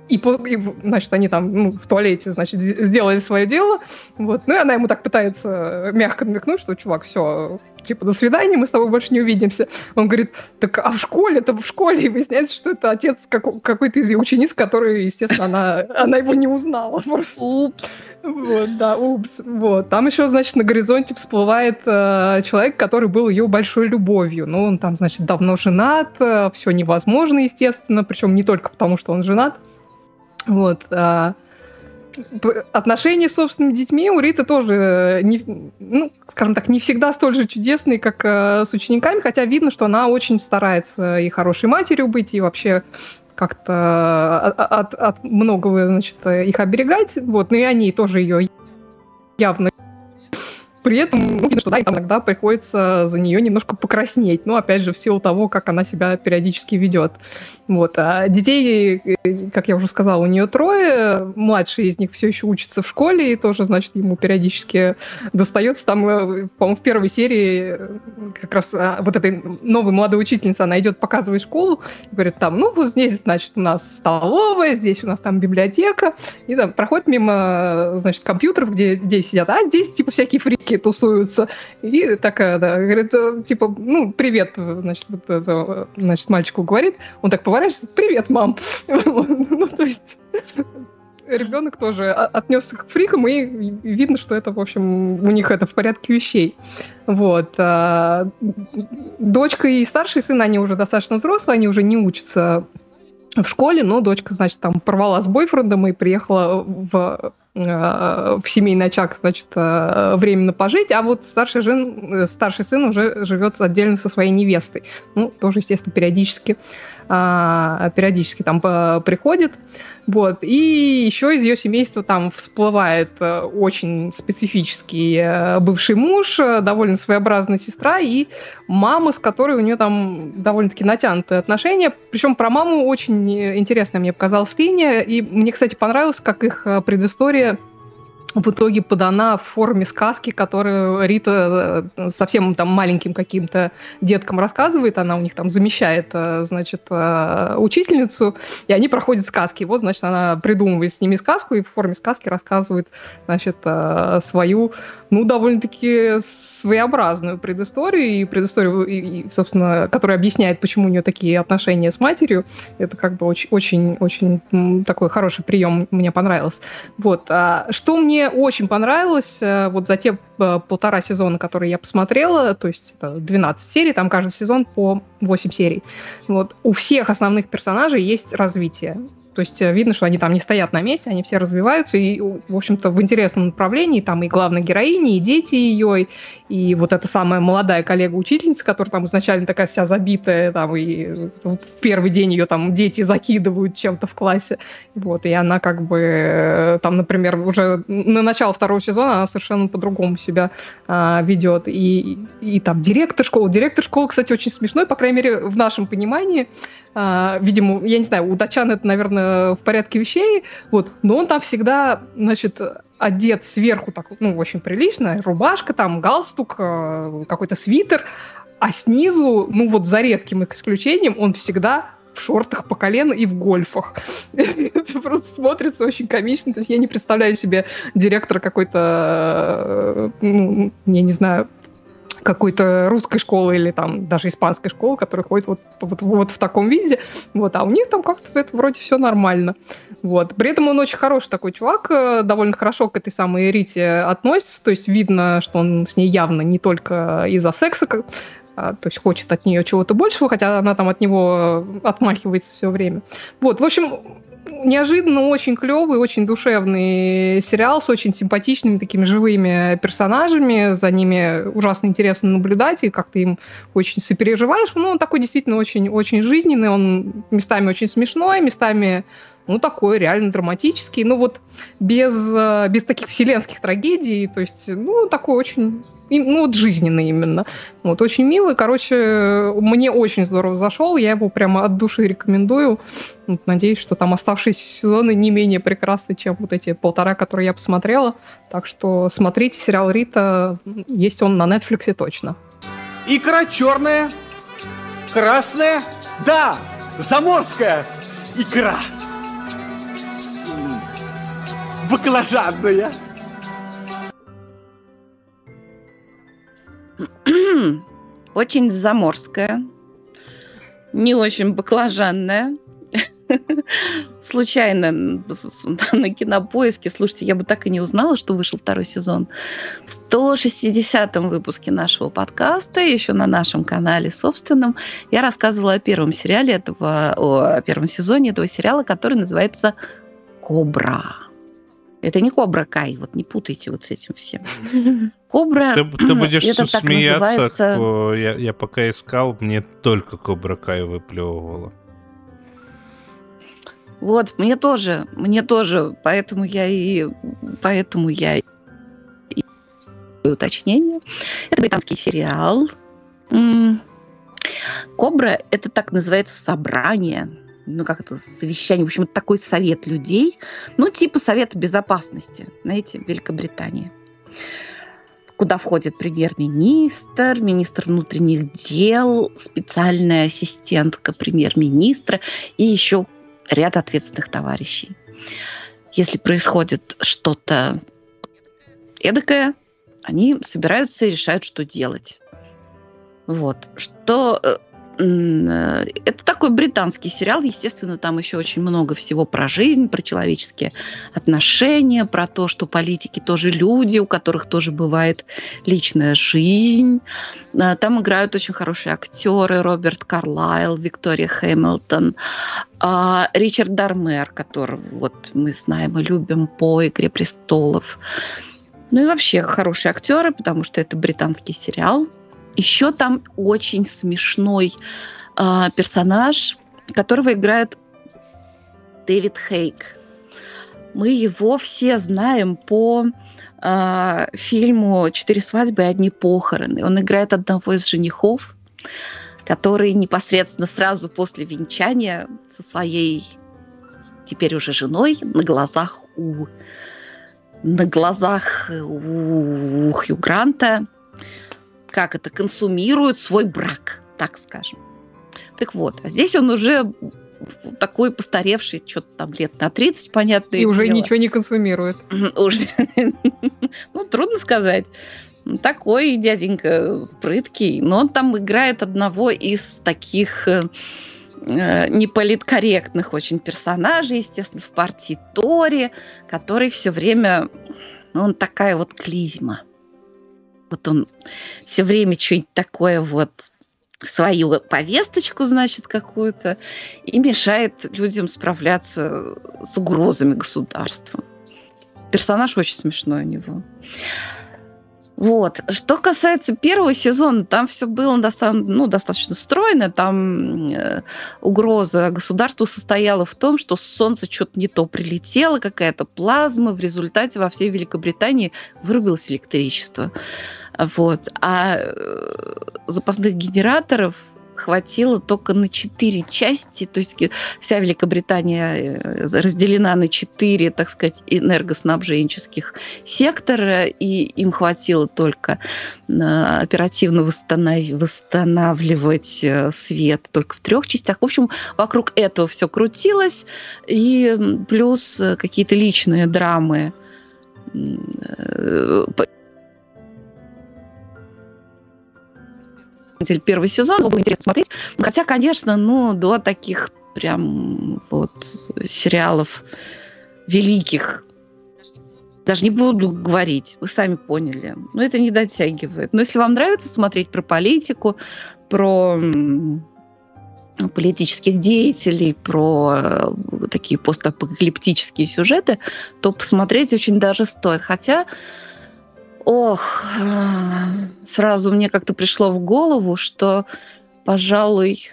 И, и, значит, они там, ну, в туалете, значит, сделали свое дело. Вот. Ну, и она ему так пытается мягко намекнуть, что, чувак, все, типа, до свидания, мы с тобой больше не увидимся. Он говорит: так, а в школе? Это в школе. И выясняется, что это отец как, какой-то из ее учениц, который, естественно, она, она его не узнала просто. Упс. Вот, да, упс. Вот. Там еще, значит, на горизонте всплывает э, человек, который был ее большой любовью. Ну, он там, значит, давно женат, э, все невозможно, естественно, причем не только потому, что он женат. Вот. Отношения с собственными детьми у Риты тоже, не, ну, скажем так, не всегда столь же чудесные, как с учениками, хотя видно, что она очень старается и хорошей матерью быть, и вообще как-то от, от, от многого, значит, их оберегать. Вот. Ну и они тоже ее явно... При этом, ну, видно, что да, иногда приходится за нее немножко покраснеть. Но, опять же, в силу того, как она себя периодически ведет. Вот. А детей, как я уже сказала, у нее трое. Младший из них все еще учится в школе, и тоже, значит, ему периодически достается. Там, по-моему, в первой серии как раз вот этой новой молодой учительницы, она идет показывать школу, и говорит там: ну, вот здесь, значит, у нас столовая, здесь у нас там библиотека. И там проходит мимо, значит, компьютеров, где, где сидят, а здесь, типа, всякие фрики тусуются. И такая, да, говорит, типа, ну, привет, значит, вот это, значит, мальчику говорит, он так поворачивается: привет, мам. Ну, то есть ребенок тоже отнесся к фрикам, и видно, что это, в общем, у них это в порядке вещей. Вот. Дочка и старший сын, они уже достаточно взрослые, они уже не учатся в школе, но дочка, значит, там порвала с бойфрендом и приехала в... в семейный очаг, значит, временно пожить, а вот старший, жен, старший сын уже живет отдельно со своей невестой. Ну, тоже, естественно, периодически, периодически там приходит. Вот. И еще из ее семейства там всплывает очень специфический бывший муж, довольно своеобразная сестра и мама, с которой у нее там довольно-таки натянутые отношения. Причем про маму очень интересная мне показалась линия, и мне, кстати, понравилось, как их предыстория в итоге подана в форме сказки, которую Рита совсем там маленьким каким-то деткам рассказывает. Она у них там замещает, значит, учительницу, и они проходят сказки. Вот, значит, она придумывает с ними сказку и в форме сказки рассказывает, значит, свою, ну, довольно-таки своеобразную предысторию, и предысторию, и, собственно, которая объясняет, почему у нее такие отношения с матерью. Это как бы очень-очень такой хороший прием, мне понравился. Вот. Что мне очень понравилось вот за те полтора сезона, которые я посмотрела, то есть это двенадцать серий, там каждый сезон по восемь серий. Вот. У всех основных персонажей есть развитие. То есть видно, что они там не стоят на месте, они все развиваются, и, в общем-то, в интересном направлении. Там и главная героиня, и дети ее, и вот эта самая молодая коллега-учительница, которая там изначально такая вся забитая, там, и в первый день ее там дети закидывают чем-то в классе. Вот, и она как бы, там, например, уже на начало второго сезона она совершенно по-другому себя а, ведет. И, и, и там директор школы. Директор школы, кстати, очень смешной, по крайней мере, в нашем понимании. А, видимо, я не знаю, у датчан это, наверное, в порядке вещей, вот, но он там всегда, значит, одет сверху так, ну, очень прилично, рубашка, там, галстук, какой-то свитер, а снизу, ну, вот за редким исключением, он всегда в шортах по колено и в гольфах. Это просто смотрится очень комично, то есть я не представляю себе директора какой-то, ну, я не знаю, какой-то русской школы или там даже испанской школы, которая ходит вот, вот, вот в таком виде, вот, а у них там как-то это вроде все нормально, вот. При этом он очень хороший такой чувак, довольно хорошо к этой самой Рите относится, то есть видно, что он с ней явно не только из-за секса, то есть хочет от нее чего-то большего, хотя она там от него отмахивается все время. Вот, в общем, неожиданно очень клевый, очень душевный сериал с очень симпатичными такими живыми персонажами, за ними ужасно интересно наблюдать, и как-то им очень сопереживаешь. Ну, он такой действительно очень-очень жизненный, он местами очень смешной, местами... Ну, такой реально драматический, ну вот без, без таких вселенских трагедий, то есть, ну, такой очень, ну, вот жизненный именно. Вот, очень милый, короче, мне очень здорово зашел, я его прямо от души рекомендую. Вот, надеюсь, что там оставшиеся сезоны не менее прекрасны, чем вот эти полтора, которые я посмотрела. Так что смотрите сериал «Рита», есть он на Netflix точно. Икра черная, красная, да, заморская икра. Баклажанная. Очень заморская. Не очень баклажанная. Случайно на Кинопоиске. Слушайте, я бы так и не узнала, что вышел второй сезон. В сто шестидесятом выпуске нашего подкаста, еще на нашем канале собственном, я рассказывала о первом сериале этого, о первом сезоне этого сериала, который называется «Кобра». Это не Кобра Кай, вот не путайте вот с этим всем. Кобра... Ты, ты будешь это смеяться, называется... я, я пока искал, мне только Кобра Кай выплевывала. Вот, мне тоже, мне тоже, поэтому я и... Поэтому я и... Уточнение. Это британский сериал. Кобра, это так называется собрание... ну, как это, совещание, в общем, такой совет людей, ну, типа совета безопасности, знаете, в Великобритании, куда входит премьер-министр, министр внутренних дел, специальная ассистентка премьер-министра и еще ряд ответственных товарищей. Если происходит что-то эдакое, они собираются и решают, что делать. Вот. Что... Это такой британский сериал. Естественно, там еще очень много всего про жизнь, про человеческие отношения, про то, что политики тоже люди, у которых тоже бывает личная жизнь. Там играют очень хорошие актеры: Роберт Карлайл, Виктория Хэмилтон, Ричард Дармер, которого вот мы знаем и любим по «Игре престолов». Ну и вообще хорошие актеры, потому что это британский сериал. Еще там очень смешной э, персонаж, которого играет Дэвид Хейк. Мы его все знаем по э, фильму «Четыре свадьбы и одни похороны». Он играет одного из женихов, который непосредственно сразу после венчания со своей теперь уже женой на глазах у, на глазах у, у Хью Гранта как это, консумирует свой брак, так скажем. Так вот, а здесь он уже такой постаревший, что-то там лет на тридцать, понятно. И, и уже дело. Ничего не консумирует. Уже. Ну, трудно сказать. Такой дяденька прыткий, но он там играет одного из таких неполиткорректных очень персонажей, естественно, в партии Тори, который все время, ну, он такая вот клизма. Вот он все время что-нибудь такое вот, свою повесточку, значит, какую-то, и мешает людям справляться с угрозами государства. Персонаж очень смешной у него. Вот. Что касается первого сезона, там все было достаточно, ну, достаточно стройно. Там э, угроза государству состояла в том, что с Солнца что-то не то прилетело, какая-то плазма. В результате во всей Великобритании вырубилось электричество. Вот. А э, запасных генераторов хватило только на четыре части. То есть вся Великобритания разделена на четыре, так сказать, энергоснабженческих сектора, и им хватило только оперативно восстанавливать свет только в трех частях. В общем, вокруг этого все крутилось, и плюс какие-то личные драмы первый сезон, было интересно смотреть. Хотя, конечно, ну, до таких прям вот сериалов великих Даже не буду говорить, вы сами поняли. Но это не дотягивает. Но если вам нравится смотреть про политику, про политических деятелей, про такие постапокалиптические сюжеты, то посмотреть очень даже стоит. Хотя, ох, сразу мне как-то пришло в голову, что, пожалуй,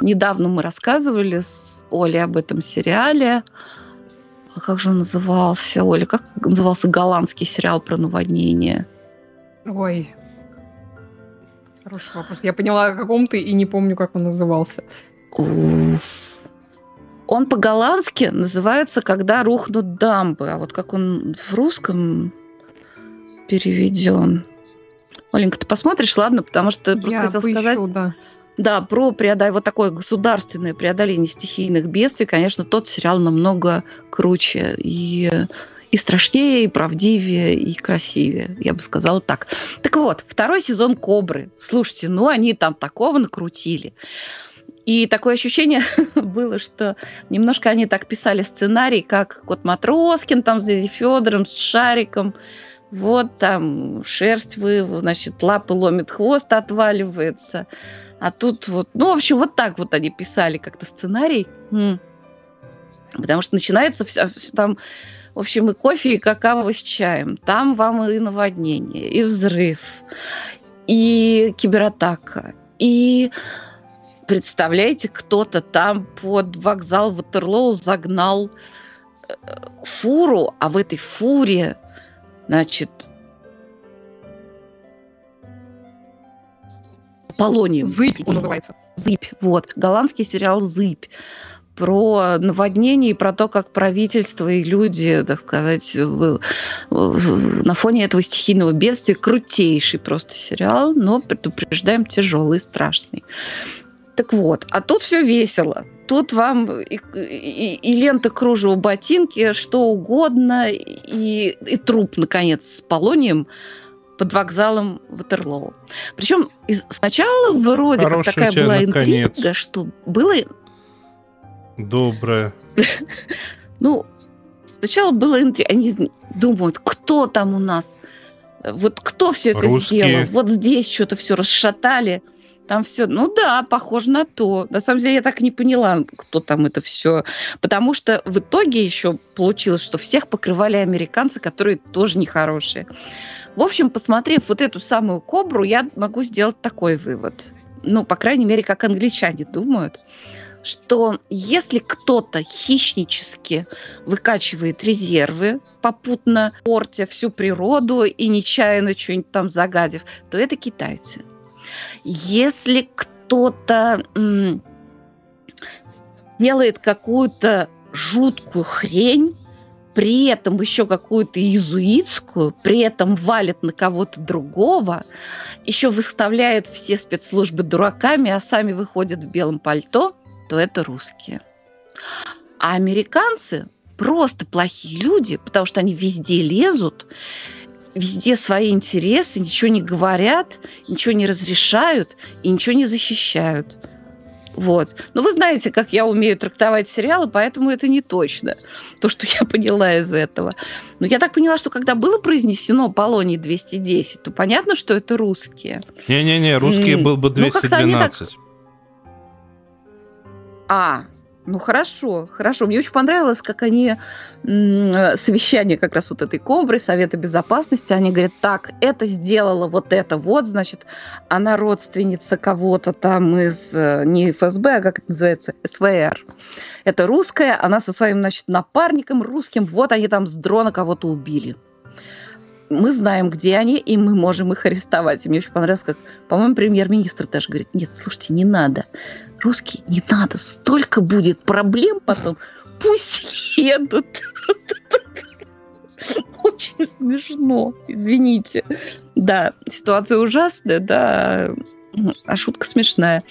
недавно мы рассказывали с Олей об этом сериале. А как же он назывался, Оля? Как назывался голландский сериал про наводнение? Ой, хороший вопрос. Я поняла, о каком ты, и не помню, как он назывался. Уф. Он по-голландски называется «Когда рухнут дамбы». А вот как он в русском переведен? Оленька, ты посмотришь, ладно? Потому что я просто хотела поищу, сказать... Да. Да, про преодол... вот такое государственное преодоление стихийных бедствий, конечно, тот сериал намного круче и... и страшнее, и правдивее, и красивее, я бы сказала так. Так вот, второй сезон «Кобры». Слушайте, ну они там такого накрутили. И такое ощущение было, что немножко они так писали сценарий, как Кот Матроскин там с дядей Федором, с Шариком. Вот там шерсть вывод, значит, лапы ломит, хвост отваливается. А тут вот, ну, в общем, вот так вот они писали как-то сценарий. Потому что начинается все, все там, в общем, и кофе, и какао с чаем. Там вам и наводнение, и взрыв, и кибератака. И, представляете, кто-то там под вокзал Ватерлоу загнал фуру, а в этой фуре, значит... Полониум. «Зыбь» он называется. «Зыбь», вот. Голландский сериал «Зыбь». Про наводнение и про то, как правительство и люди, так сказать, в, в, на фоне этого стихийного бедствия. Крутейший просто сериал, но, предупреждаем, тяжелый, страшный. Так вот, а тут все весело. Тут вам и, и, и лента, кружева, ботинки, что угодно, и, и труп, наконец, с полонием под вокзалом Ватерлоу. Причем сначала вроде Хорошая как такая была наконец. Интрига, что было... Доброе. Ну, сначала была интрига. Они думают, кто там у нас, вот кто все это Русские. Сделал, вот здесь что-то все расшатали, там все, ну да, похоже на то. На самом деле я так не поняла, кто там это все, потому что в итоге еще получилось, что всех покрывали американцы, которые тоже нехорошие. В общем, посмотрев вот эту самую «Кобру», я могу сделать такой вывод. Ну, по крайней мере, как англичане думают, что если кто-то хищнически выкачивает резервы, попутно портя всю природу и нечаянно что-нибудь там загадив, то это китайцы. Если кто-то м- делает какую-то жуткую хрень, при этом еще какую-то иезуитскую, при этом валит на кого-то другого, еще выставляет все спецслужбы дураками, а сами выходят в белом пальто, то это русские. А американцы просто плохие люди, потому что они везде лезут, везде свои интересы, ничего не говорят, ничего не разрешают и ничего не защищают. Вот. Но вы знаете, как я умею трактовать сериалы, поэтому это не точно, то, что я поняла из этого. Но я так поняла, что когда было произнесено «Полоний двести десять», то понятно, что это русские. Не-не-не, русские mm. был бы двести двенадцать. Ну, так... А, ну хорошо, хорошо. Мне очень понравилось, как они... совещание как раз вот этой «Кобры», Совета Безопасности, они говорят, так, это сделала вот это вот, значит, она родственница кого-то там из, не эф эс бэ, а как это называется, эс вэ эр. Это русская, она со своим, значит, напарником русским, вот они там с дрона кого-то убили. Мы знаем, где они, и мы можем их арестовать. И мне очень понравилось, как, по-моему, премьер-министр даже говорит, нет, слушайте, не надо, русские, не надо, столько будет проблем потом, пусть едут. Очень смешно, извините. Да, ситуация ужасная, да, а шутка смешная.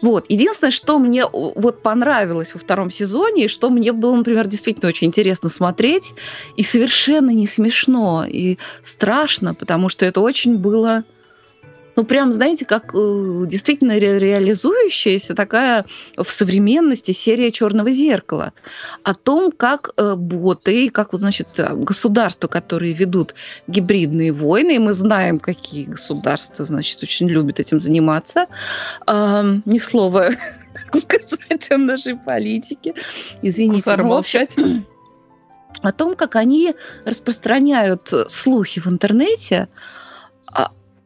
Вот. Единственное, что мне вот понравилось во втором сезоне, и что мне было, например, действительно очень интересно смотреть, и совершенно не смешно, и страшно, потому что это очень было ну, прям, знаете, как э, действительно ре- реализующаяся такая в современности серия «Черного зеркала». О том, как э, боты, как, вот, значит, государства, которые ведут гибридные войны, и мы знаем, какие государства, значит, очень любят этим заниматься, э, ни слова сказать о нашей политике. Извините, молчать. О том, как они распространяют слухи в интернете,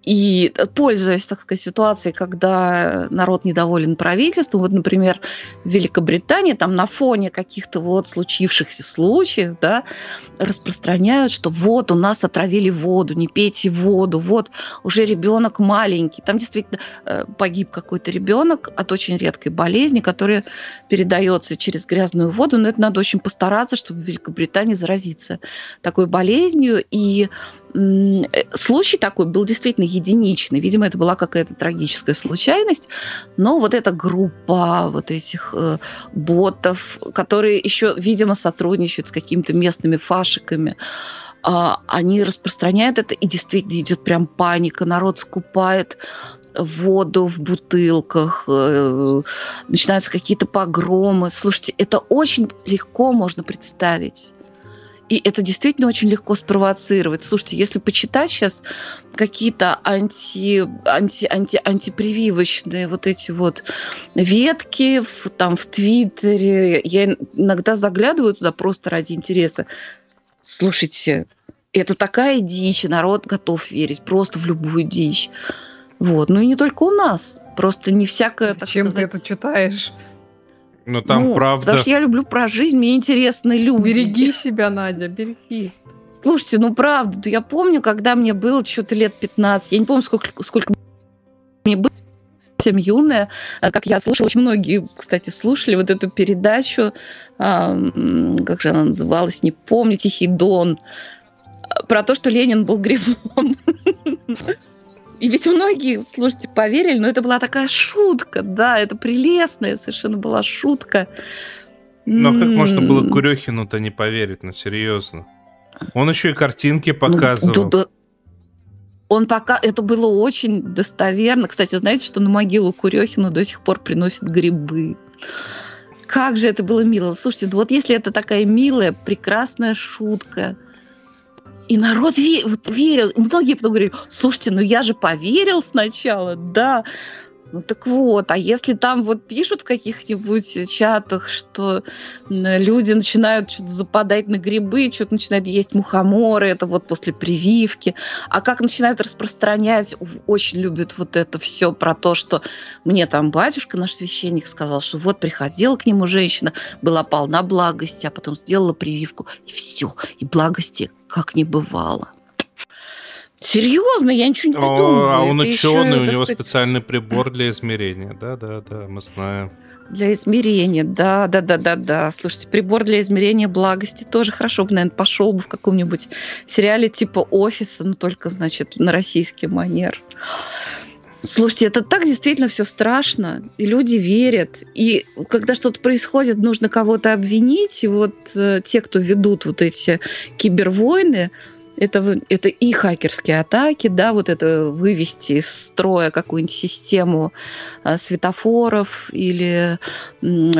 и, пользуясь, так сказать, ситуацией, когда народ недоволен правительством, вот, например, в Великобритании там на фоне каких-то вот случившихся случаев, да, распространяют, что вот у нас отравили воду, не пейте воду, вот уже ребенок маленький. Там действительно погиб какой-то ребенок от очень редкой болезни, которая передается через грязную воду, но это надо очень постараться, чтобы в Великобритании заразиться такой болезнью. И случай такой был действительно единичный. Видимо, это была какая-то трагическая случайность. Но вот эта группа вот этих э, ботов, которые еще, видимо, сотрудничают с какими-то местными фашиками, э, они распространяют это, и действительно идет прям паника. Народ скупает воду в бутылках, э, начинаются какие-то погромы. Слушайте, это очень легко можно представить. И это действительно очень легко спровоцировать. Слушайте, если почитать сейчас какие-то анти, анти, анти, антипрививочные вот эти вот ветки в, там, в Твиттере, я иногда заглядываю туда просто ради интереса. Слушайте, это такая дичь, народ готов верить просто в любую дичь. Вот. Ну и не только у нас. Просто не всякое... Зачем так сказать... ты это читаешь? Но там ну, правда... Потому что я люблю про жизнь, мне интересны люди. Береги себя, Надя, береги. Слушайте, ну правда, я помню, когда мне было что-то лет пятнадцать, я не помню, сколько, сколько мне было, совсем юная, как я слушала, очень многие, кстати, слушали вот эту передачу, как же она называлась, не помню, «Тихий Дон», про то, что Ленин был грибом. И ведь многие, слушайте, поверили, но это была такая шутка, да, это прелестная совершенно была шутка. Ну, а как можно было Курехину-то не поверить, ну, серьезно? Он еще и картинки показывал. Ну, да, да. Он пока... Это было очень достоверно. Кстати, знаете, что на могилу Курехину до сих пор приносят грибы? Как же это было мило. Слушайте, вот если это такая милая, прекрасная шутка... И народ ве- вот верил. Многие потом говорили, слушайте, ну я же поверил сначала, да. Ну так вот, а если там вот пишут в каких-нибудь чатах, что люди начинают что-то западать на грибы, что-то начинают есть мухоморы, это вот после прививки, а как начинают распространять, очень любят вот это все про то, что мне там батюшка, наш священник, сказал, что вот приходила к нему женщина, была полна благости, а потом сделала прививку, и все, и благости как не бывало. Серьезно, я ничего не придумываю. А он ученый, у него сказать... специальный прибор для измерения. Да-да-да, мы знаем. Для измерения, да-да-да-да-да. Слушайте, прибор для измерения благости тоже хорошо бы, наверное, пошел бы в каком-нибудь сериале типа «Офиса», но только, значит, на российский манер. Слушайте, это так действительно все страшно, и люди верят. И когда что-то происходит, нужно кого-то обвинить, и вот э, те, кто ведут вот эти кибервойны, Это, это и хакерские атаки, да, вот это вывести из строя какую-нибудь систему светофоров или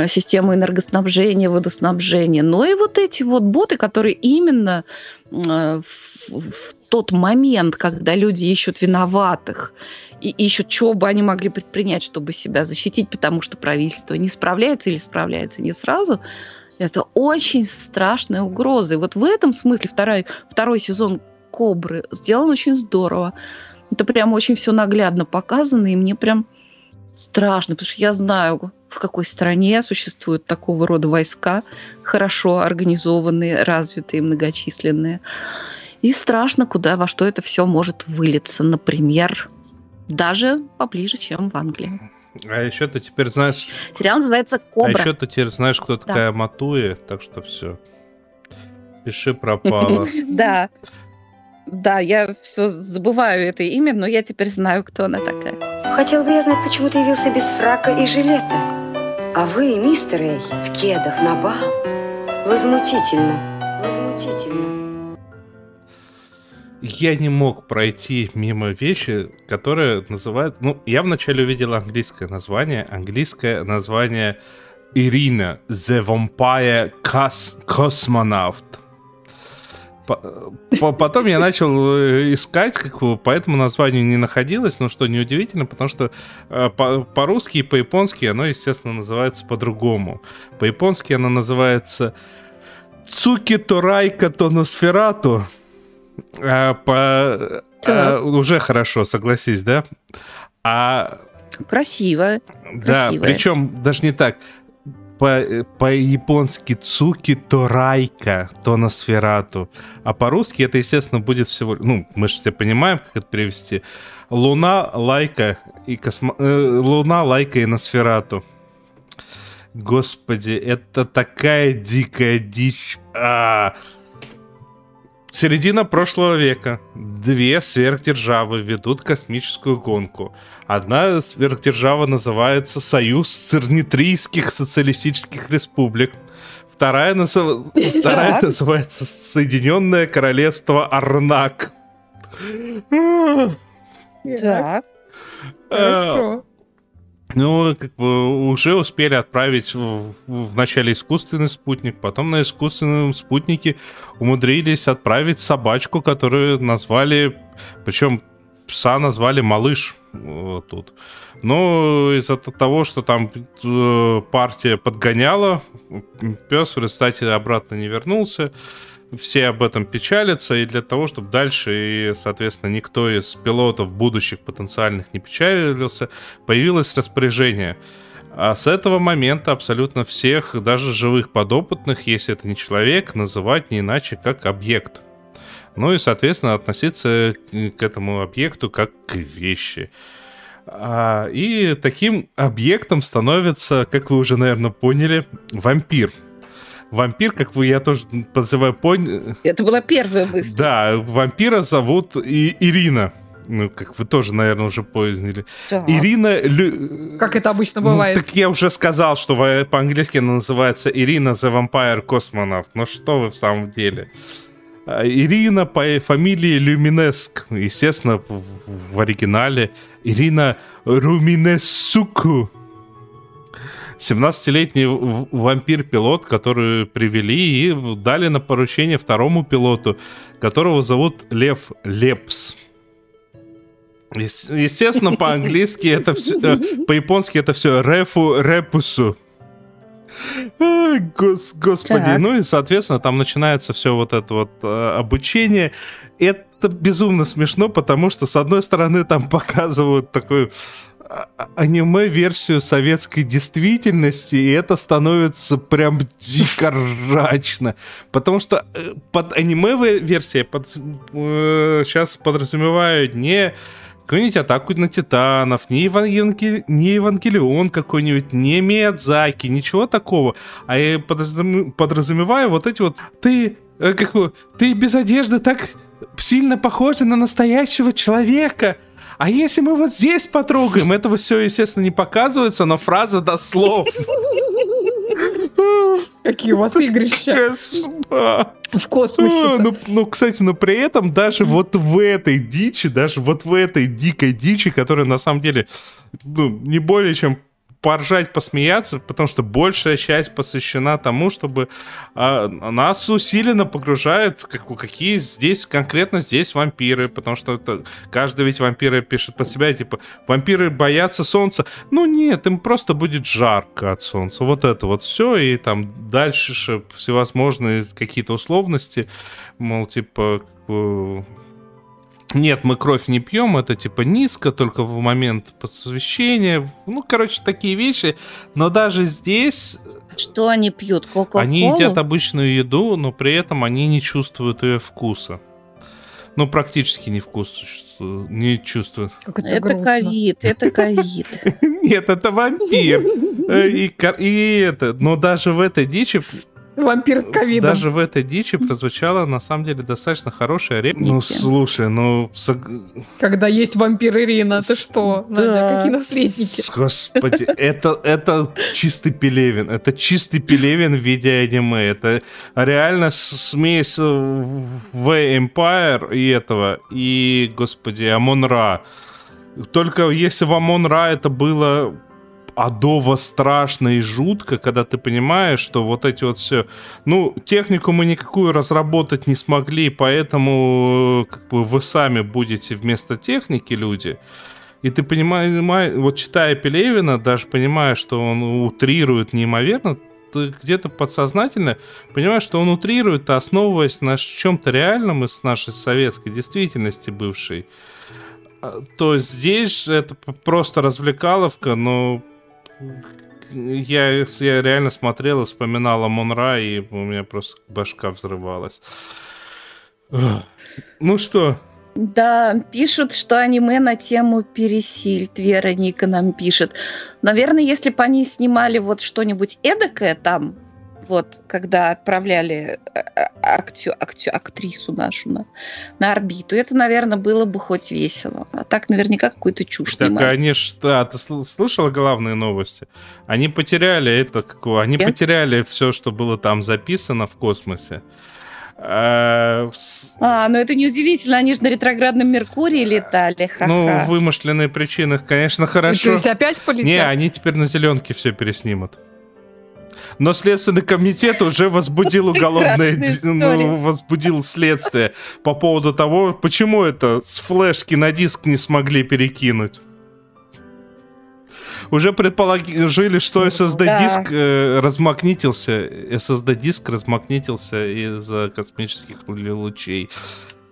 систему энергоснабжения, водоснабжения. Но и вот эти вот боты, которые именно в, в тот момент, когда люди ищут виноватых и ищут, что бы они могли предпринять, чтобы себя защитить, потому что правительство не справляется или справляется не сразу, это очень страшная угроза. И вот в этом смысле второй, второй сезон «Кобры» сделан очень здорово. Это прям очень все наглядно показано, и мне прям страшно, потому что я знаю, в какой стране существуют такого рода войска, хорошо организованные, развитые, многочисленные. И страшно, куда, во что это все может вылиться, например, даже поближе, чем в Англии. А еще ты теперь знаешь... Сериал называется «Кобра». А еще ты теперь знаешь, кто да. такая Матуя, так что все. Пиши пропало. Да. Да, я все забываю это имя, но я теперь знаю, кто она такая. Хотел бы я знать, почему ты явился без фрака и жилета. А вы, мистер Эй, в кедах на бал. Возмутительно. Возмутительно. я не мог пройти мимо вещи, которая называет... Ну, я вначале увидел английское название. Английское название Ирина, The Vampire Cosmonaut. Потом я начал искать, как бы, по этому названию не находилось, но что неудивительно, потому что по-русски и по-японски оно, естественно, называется по-другому. По-японски оно называется Цуки то Райка то Носферату. А, по... а, уже хорошо, согласись, да? А... Красиво. Да, красивая. Причем даже не так. По- по-японски Цуки то Райка, то Носферату. А по-русски это, естественно, будет всего... Ну, мы же все понимаем, как это перевести. Луна, Лайка и космо... Луна, Лайка и Носферату. Господи, это такая дикая дичь. А... Середина прошлого века. Две сверхдержавы ведут космическую гонку. Одна сверхдержава называется Союз Цернитрийских социалистических республик. Вторая, наз... Вторая называется Соединенное Королевство Арнак. Так. Хорошо. Ну, как бы уже успели отправить в, в начале искусственный спутник, потом на искусственном спутнике умудрились отправить собачку, которую назвали, причем пса назвали Малыш вот тут. Но из-за того, что там партия подгоняла, пес в результате обратно не вернулся. Все об этом печалятся, и для того, чтобы дальше, и, соответственно, никто из пилотов будущих потенциальных не печалился, появилось распоряжение. А с этого момента абсолютно всех, даже живых подопытных, если это не человек, называть не иначе, как объект. Ну и, соответственно, относиться к этому объекту как к вещи. И таким объектом становится, как вы уже, наверное, поняли, вампир. Вампир, как вы, я тоже подзываю, понял. Это была первая мысль. Да, вампира зовут и- Ирина. Ну, как вы тоже, наверное, уже поняли. Да. Ирина... Лю... Как это обычно бывает. Ну, так я уже сказал, что по-английски она называется Ирина The Vampire Cosmonaut. Ну, что вы в самом деле. Ирина по фамилии Люминеск. Естественно, в оригинале Ирина Руминесуку. семнадцатилетний вампир-пилот, которую привели и дали на поручение второму пилоту, которого зовут Лев Лепс. Естественно, по-английски это все... По-японски это все Рефу Репусу. Гос, господи. Так. Ну и, соответственно, там начинается все вот это вот обучение. Это безумно смешно, потому что, с одной стороны, там показывают такую... аниме-версию советской действительности, и это становится прям дико ржачно. Потому что под аниме-версией под, э, сейчас подразумевают не какую-нибудь атаку на титанов, не, Евангели... не Евангелион какой-нибудь, не Миядзаки, ничего такого. А я подразум... подразумеваю вот эти вот... Ты, э, как... Ты без одежды так сильно похожа на настоящего человека. А если мы вот здесь потрогаем, этого все, естественно, не показывается, но фраза дословно. Какие у вас игрища в космосе. Ну, кстати, но при этом даже вот в этой дичи, даже вот в этой дикой дичи, которая на самом деле не более чем поржать, посмеяться, потому что большая часть посвящена тому, чтобы а, нас усиленно погружают, как, какие здесь, конкретно здесь вампиры, потому что это, каждый ведь вампиры пишет под себя, типа, вампиры боятся солнца. Ну нет, им просто будет жарко от солнца. Вот это вот все, и там дальше всевозможные какие-то условности, мол, типа... Нет, мы кровь не пьем, это типа низко, только в момент посвящения. Ну, короче, такие вещи. Но даже здесь... Что они пьют? Кока-колу? Они едят обычную еду, но при этом они не чувствуют ее вкуса. Ну, практически не вкус не чувствуют. Это ковид, это ковид. Нет, это вампир. И это... Но даже в этой дичи... Вампир с ковидом. Даже в этой дичи прозвучала, на самом деле, достаточно хорошая реплика. Ну, слушай, ну... Когда есть вампир Ирина, ты что? Надя, какие наследники? Господи, это, это чистый Пелевин. Это чистый Пелевин в виде аниме. Это реально смесь V-Empire и этого, и, господи, Амон Ра. Только если в Амон Ра это было... адово страшно и жутко, когда ты понимаешь, что вот эти вот все... Ну, технику мы никакую разработать не смогли, поэтому как бы, вы сами будете вместо техники люди. И ты понимаешь, вот читая Пелевина, даже понимая, что он утрирует неимоверно, ты где-то подсознательно понимаешь, что он утрирует, основываясь на чем-то реальном из нашей советской действительности бывшей. То здесь это просто развлекаловка, но... Я, я реально смотрел и вспоминал Амон Ра, и у меня просто башка взрывалась. Ну что? Да, пишут, что аниме на тему пересильд. Вера Ника нам пишет. Наверное, если бы они снимали вот что-нибудь эдакое там, вот, когда отправляли актю, актю, актрису нашу на, на орбиту, это, наверное, было бы хоть весело. А так наверняка какую-то чушь так, снимали. Они что, а, ты слышала главные новости? Они потеряли это, какое, они Нет? потеряли все, что было там записано в космосе. А, а, ну это неудивительно, они же на ретроградном Меркурии летали. Ха-ха. Ну, в вымышленных причинах, конечно, хорошо. То есть опять полетят? Не, они теперь на зеленке все переснимут. Но Следственный комитет уже возбудил уголовное, ну, возбудил следствие по поводу того, почему это с флешки на диск не смогли перекинуть. Уже предположили, что эс эс ди-диск да. размагнитился, эс эс ди-диск размагнитился из-за космических лучей.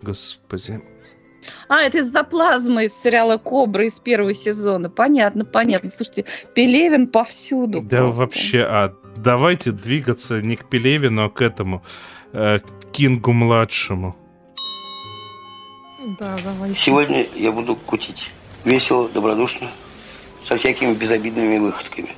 Господи. А, это из-за плазмы из сериала «Кобра» из первого сезона. Понятно, понятно. Слушайте, Пелевин повсюду. Да просто. Вообще, а давайте двигаться не к Пелевину, а к этому, э, к Кингу-младшему. Да, давай. Сегодня я буду кутить весело, добродушно, со всякими безобидными выходками.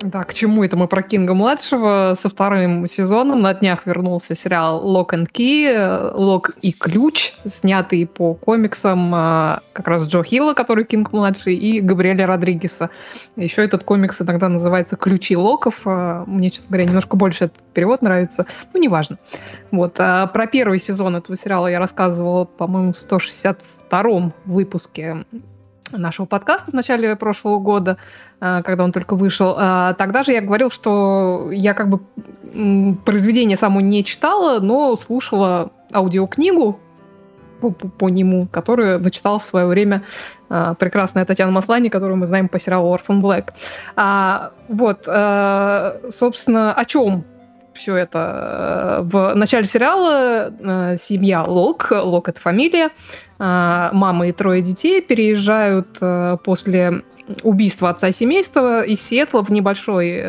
Да, к чему это мы про Кинга-младшего? Со вторым сезоном на днях вернулся сериал Locke and Key, Лок и Ключ, снятый по комиксам как раз Джо Хилла, который Кинг-младший, и Габриэля Родригеса. Еще этот комикс иногда называется «Ключи Локов». Мне, честно говоря, немножко больше этот перевод нравится. Ну, неважно. Вот. А про первый сезон этого сериала я рассказывала, по-моему, в сто шестьдесят втором выпуске нашего подкаста в начале прошлого года, когда он только вышел. Тогда же я говорил, что я как бы произведение само не читала, но слушала аудиокнигу по, по, по нему, которую начитала в свое время прекрасная Татьяна Маслани, которую мы знаем по сериалу «Orphan Black». А, вот, а, собственно, о чем все это? В начале сериала семья Лок, Лок — это фамилия, мама и трое детей переезжают после убийства отца семейства из Сиэтла в небольшой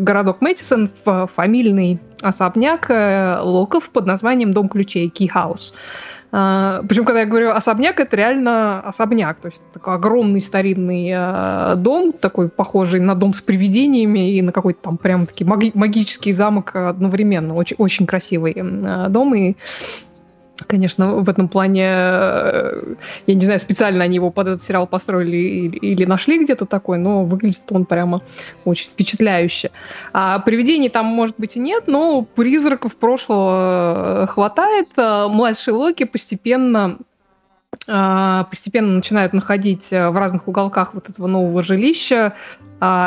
городок Мэдисон в фамильный особняк Локов под названием «Дом ключей» — «Key House». Причем, когда я говорю особняк, это реально особняк, то есть такой огромный старинный дом, такой похожий на дом с привидениями и на какой-то там прям-таки магический замок одновременно, очень, очень красивый дом. И, конечно, в этом плане, я не знаю, специально они его под этот сериал построили или, или нашли где-то такой, но выглядит он прямо очень впечатляюще. А привидений там, может быть, и нет, но призраков прошлого хватает. Младшие Локи постепенно... постепенно начинают находить в разных уголках вот этого нового жилища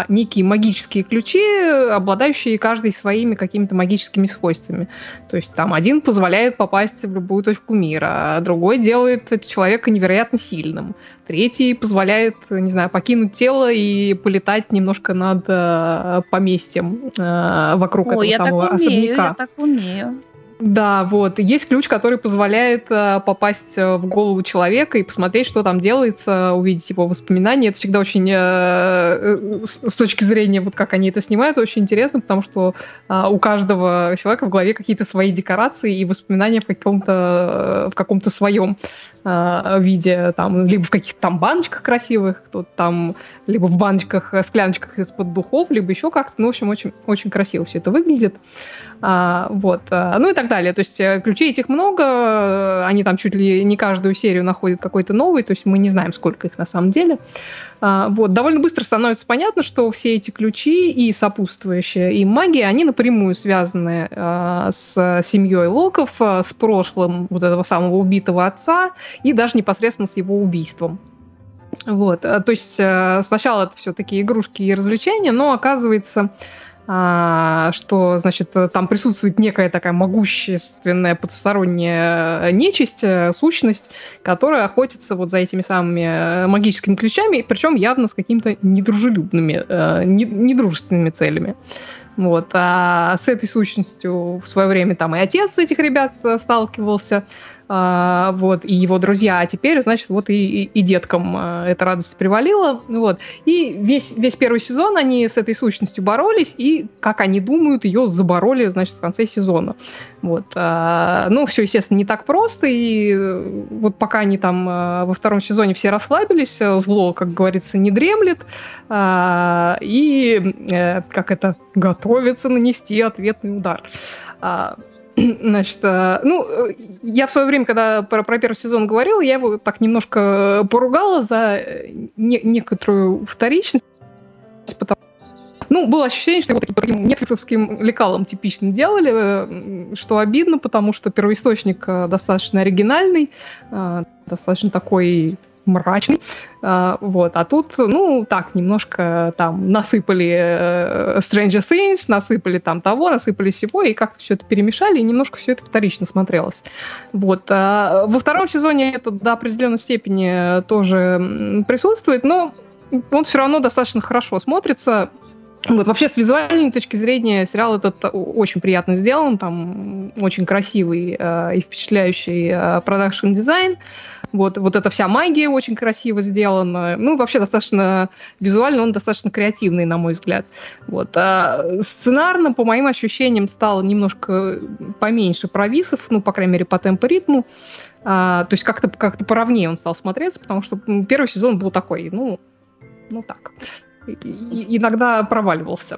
некие магические ключи, обладающие каждый своими какими-то магическими свойствами. То есть там один позволяет попасть в любую точку мира, другой делает человека невероятно сильным, третий позволяет, не знаю, покинуть тело и полетать немножко над поместьем вокруг О, этого самого умею, особняка. Я так умею, я так умею. Да, вот. Есть ключ, который позволяет э, попасть в голову человека и посмотреть, что там делается, увидеть его воспоминания. Это всегда очень, э, с, с точки зрения, вот как они это снимают, очень интересно, потому что э, у каждого человека в голове какие-то свои декорации и воспоминания в каком-то, в каком-то своем э, виде. Там, либо в каких-то там баночках красивых, кто-то там, либо в баночках, скляночках из-под духов, либо еще как-то. Ну, в общем, очень, очень красиво все это выглядит. А, вот. Ну и так далее. То есть ключей этих много, они там чуть ли не каждую серию находят какой-то новый, то есть мы не знаем, сколько их на самом деле. Вот. Довольно быстро становится понятно, что все эти ключи и сопутствующие им магия, они напрямую связаны с семьей Локов, с прошлым вот этого самого убитого отца и даже непосредственно с его убийством. Вот. То есть сначала это все-таки игрушки и развлечения, но оказывается... что, значит, там присутствует некая такая могущественная потусторонняя нечисть, сущность, которая охотится вот за этими самыми магическими ключами, причем явно с какими-то недружелюбными, недружественными целями. Вот. А с этой сущностью в свое время там и отец этих ребят сталкивался, вот, и его друзья, а теперь, значит, вот и, и, и деткам эта радость привалила. Вот. И весь, весь первый сезон они с этой сущностью боролись, и, как они думают, ее забороли, значит, в конце сезона. Вот. Ну, все, естественно, не так просто, и вот пока они там во втором сезоне все расслабились, зло, как говорится, не дремлет, и, как это, готовится нанести ответный удар. Значит, ну, я в свое время, когда про, про первый сезон говорила, я его так немножко поругала за не, некоторую вторичность. Потому... Ну, было ощущение, что его таким нетфликсовским лекалом типично делали, что обидно, потому что первоисточник достаточно оригинальный, достаточно такой... мрачный, вот, а тут, ну, так, немножко там насыпали Stranger Things, насыпали там того, насыпали всего, и как-то все это перемешали, и немножко все это вторично смотрелось, вот. Во втором сезоне это до определенной степени тоже присутствует, но он все равно достаточно хорошо смотрится. Вот, вообще, с визуальной точки зрения сериал этот очень приятно сделан, там очень красивый э, и впечатляющий продакшн-дизайн, э, вот, вот эта вся магия очень красиво сделана, ну, вообще, достаточно визуально он достаточно креативный, на мой взгляд. Вот. А сценарно, по моим ощущениям, стало немножко поменьше провисов, ну, по крайней мере, по темпу-ритму, а, то есть как-то, как-то поровнее он стал смотреться, потому что первый сезон был такой, ну, ну так... иногда проваливался.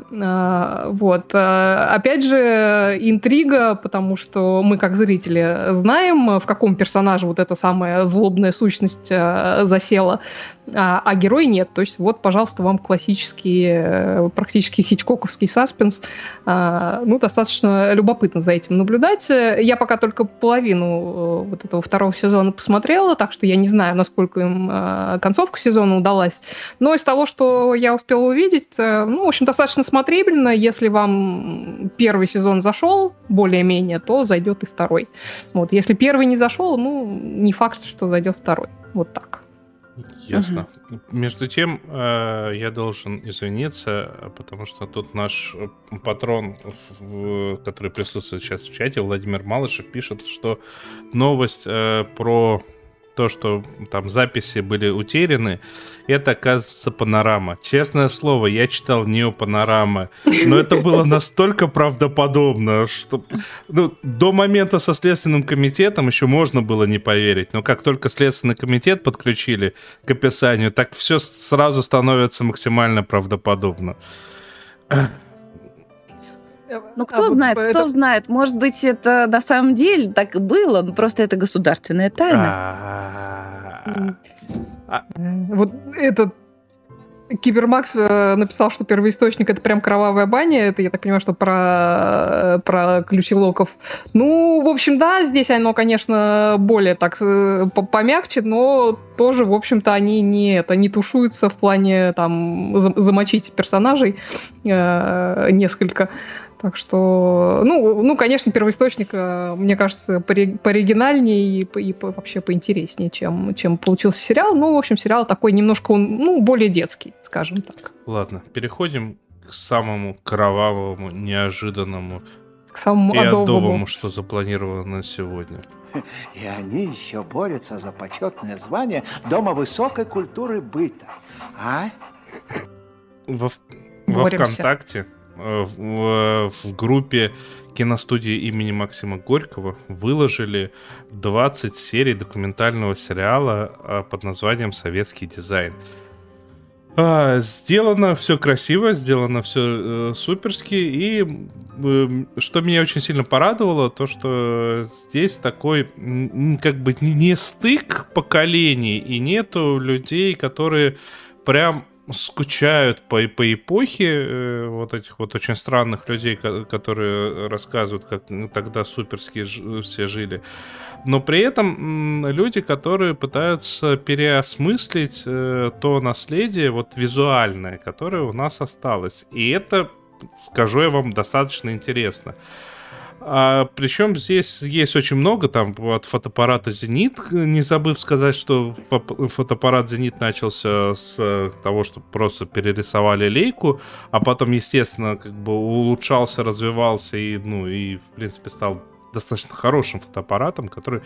Вот. Опять же, интрига, потому что мы, как зрители, знаем, в каком персонаже вот эта самая злобная сущность засела, а герой нет. То есть вот, пожалуйста, вам классический, практически хичкоковский саспенс. Ну, достаточно любопытно за этим наблюдать. Я пока только половину вот этого второго сезона посмотрела, так что я не знаю, насколько им концовка сезона удалась. Но из того, что я успела увидеть, ну, в общем, достаточно смотрибельно. Если вам первый сезон зашел более-менее, то зайдет и второй. Вот. Если первый не зашел, ну, не факт, что зайдет второй. Вот так. Ясно. Угу. Между тем, я должен извиниться, потому что тут наш патрон, который присутствует сейчас в чате, Владимир Малышев, пишет, что новость про... то, что там записи были утеряны, это, оказывается, Панорама. Честное слово, я читал Нео Панорама, но это было настолько правдоподобно, что ну, до момента со Следственным комитетом еще можно было не поверить, но как только Следственный комитет подключили к описанию, так все сразу становится максимально правдоподобно. Ну, кто а знает, вот кто это... знает. Может быть, это на самом деле так и было, но просто это государственная тайна. Вот этот Кибермакс написал, что первоисточник — это прям кровавая баня. Это, я так понимаю, что про, про ключи Локов. Ну, в общем, да, здесь оно, конечно, более так помягче, но тоже, в общем-то, они не, это, не тушуются в плане там замочить персонажей э, несколько. Так что, ну, ну, конечно, первоисточник, мне кажется, пооригинальнее и, и вообще поинтереснее, чем, чем получился сериал. Ну, в общем, сериал такой немножко, он, ну, более детский, скажем так. Ладно, переходим к самому кровавому, неожиданному к самому и Адовому. И Адовому, что запланировано сегодня. И они еще борются за почетное звание Дома высокой культуры быта. А? Во, во ВКонтакте, в, в группе киностудии имени Максима Горького выложили двадцать серий документального сериала под названием «Советский дизайн». А, сделано все красиво, сделано все э, суперски, и э, что меня очень сильно порадовало, то что здесь такой м- как бы не стык поколений, и нету людей, которые прям скучают по, по эпохе э, вот этих вот очень странных людей, ко- которые рассказывают, как тогда суперски ж- все жили. Но при этом люди, которые пытаются переосмыслить э, то наследие вот визуальное, которое у нас осталось. И это, скажу я вам, достаточно интересно. А, причем здесь есть очень много, там, от фотоаппарата «Зенит», не забыв сказать, что фотоаппарат «Зенит» начался с того, что просто перерисовали лейку, а потом, естественно, как бы улучшался, развивался и, ну, и, в принципе, стал достаточно хорошим фотоаппаратом, который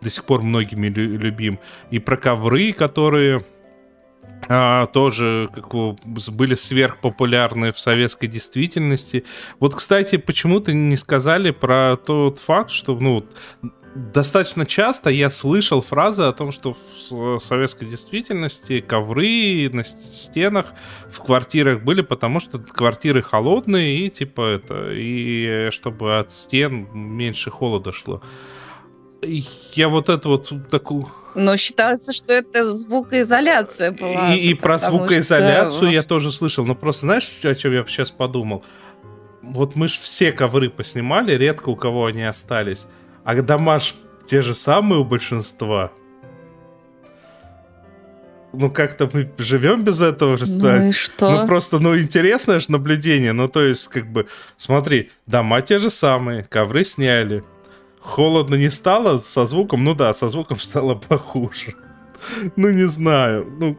до сих пор многими лю- любим. И про ковры, которые а, тоже как, были сверхпопулярны в советской действительности. Вот, кстати, почему-то не сказали про тот факт, что ну, достаточно часто я слышал фразы о том, что в советской действительности ковры на стенах в квартирах были, потому что квартиры холодные, и типа это, и чтобы от стен меньше холода шло. Я вот это вот такую... Но считается, что это звукоизоляция была. И, и про звукоизоляцию что... я тоже слышал. Но просто знаешь, о чем я сейчас подумал? Вот мы же все ковры поснимали, редко у кого они остались. А дома ж те же самые у большинства. Ну, как-то мы живем без этого, представляете? Ну, что? Ну, просто, ну, интересное же наблюдение. Ну, то есть, как бы, смотри, дома те же самые, ковры сняли. Холодно не стало со звуком? Ну да, со звуком стало похуже. Ну, не знаю, ну...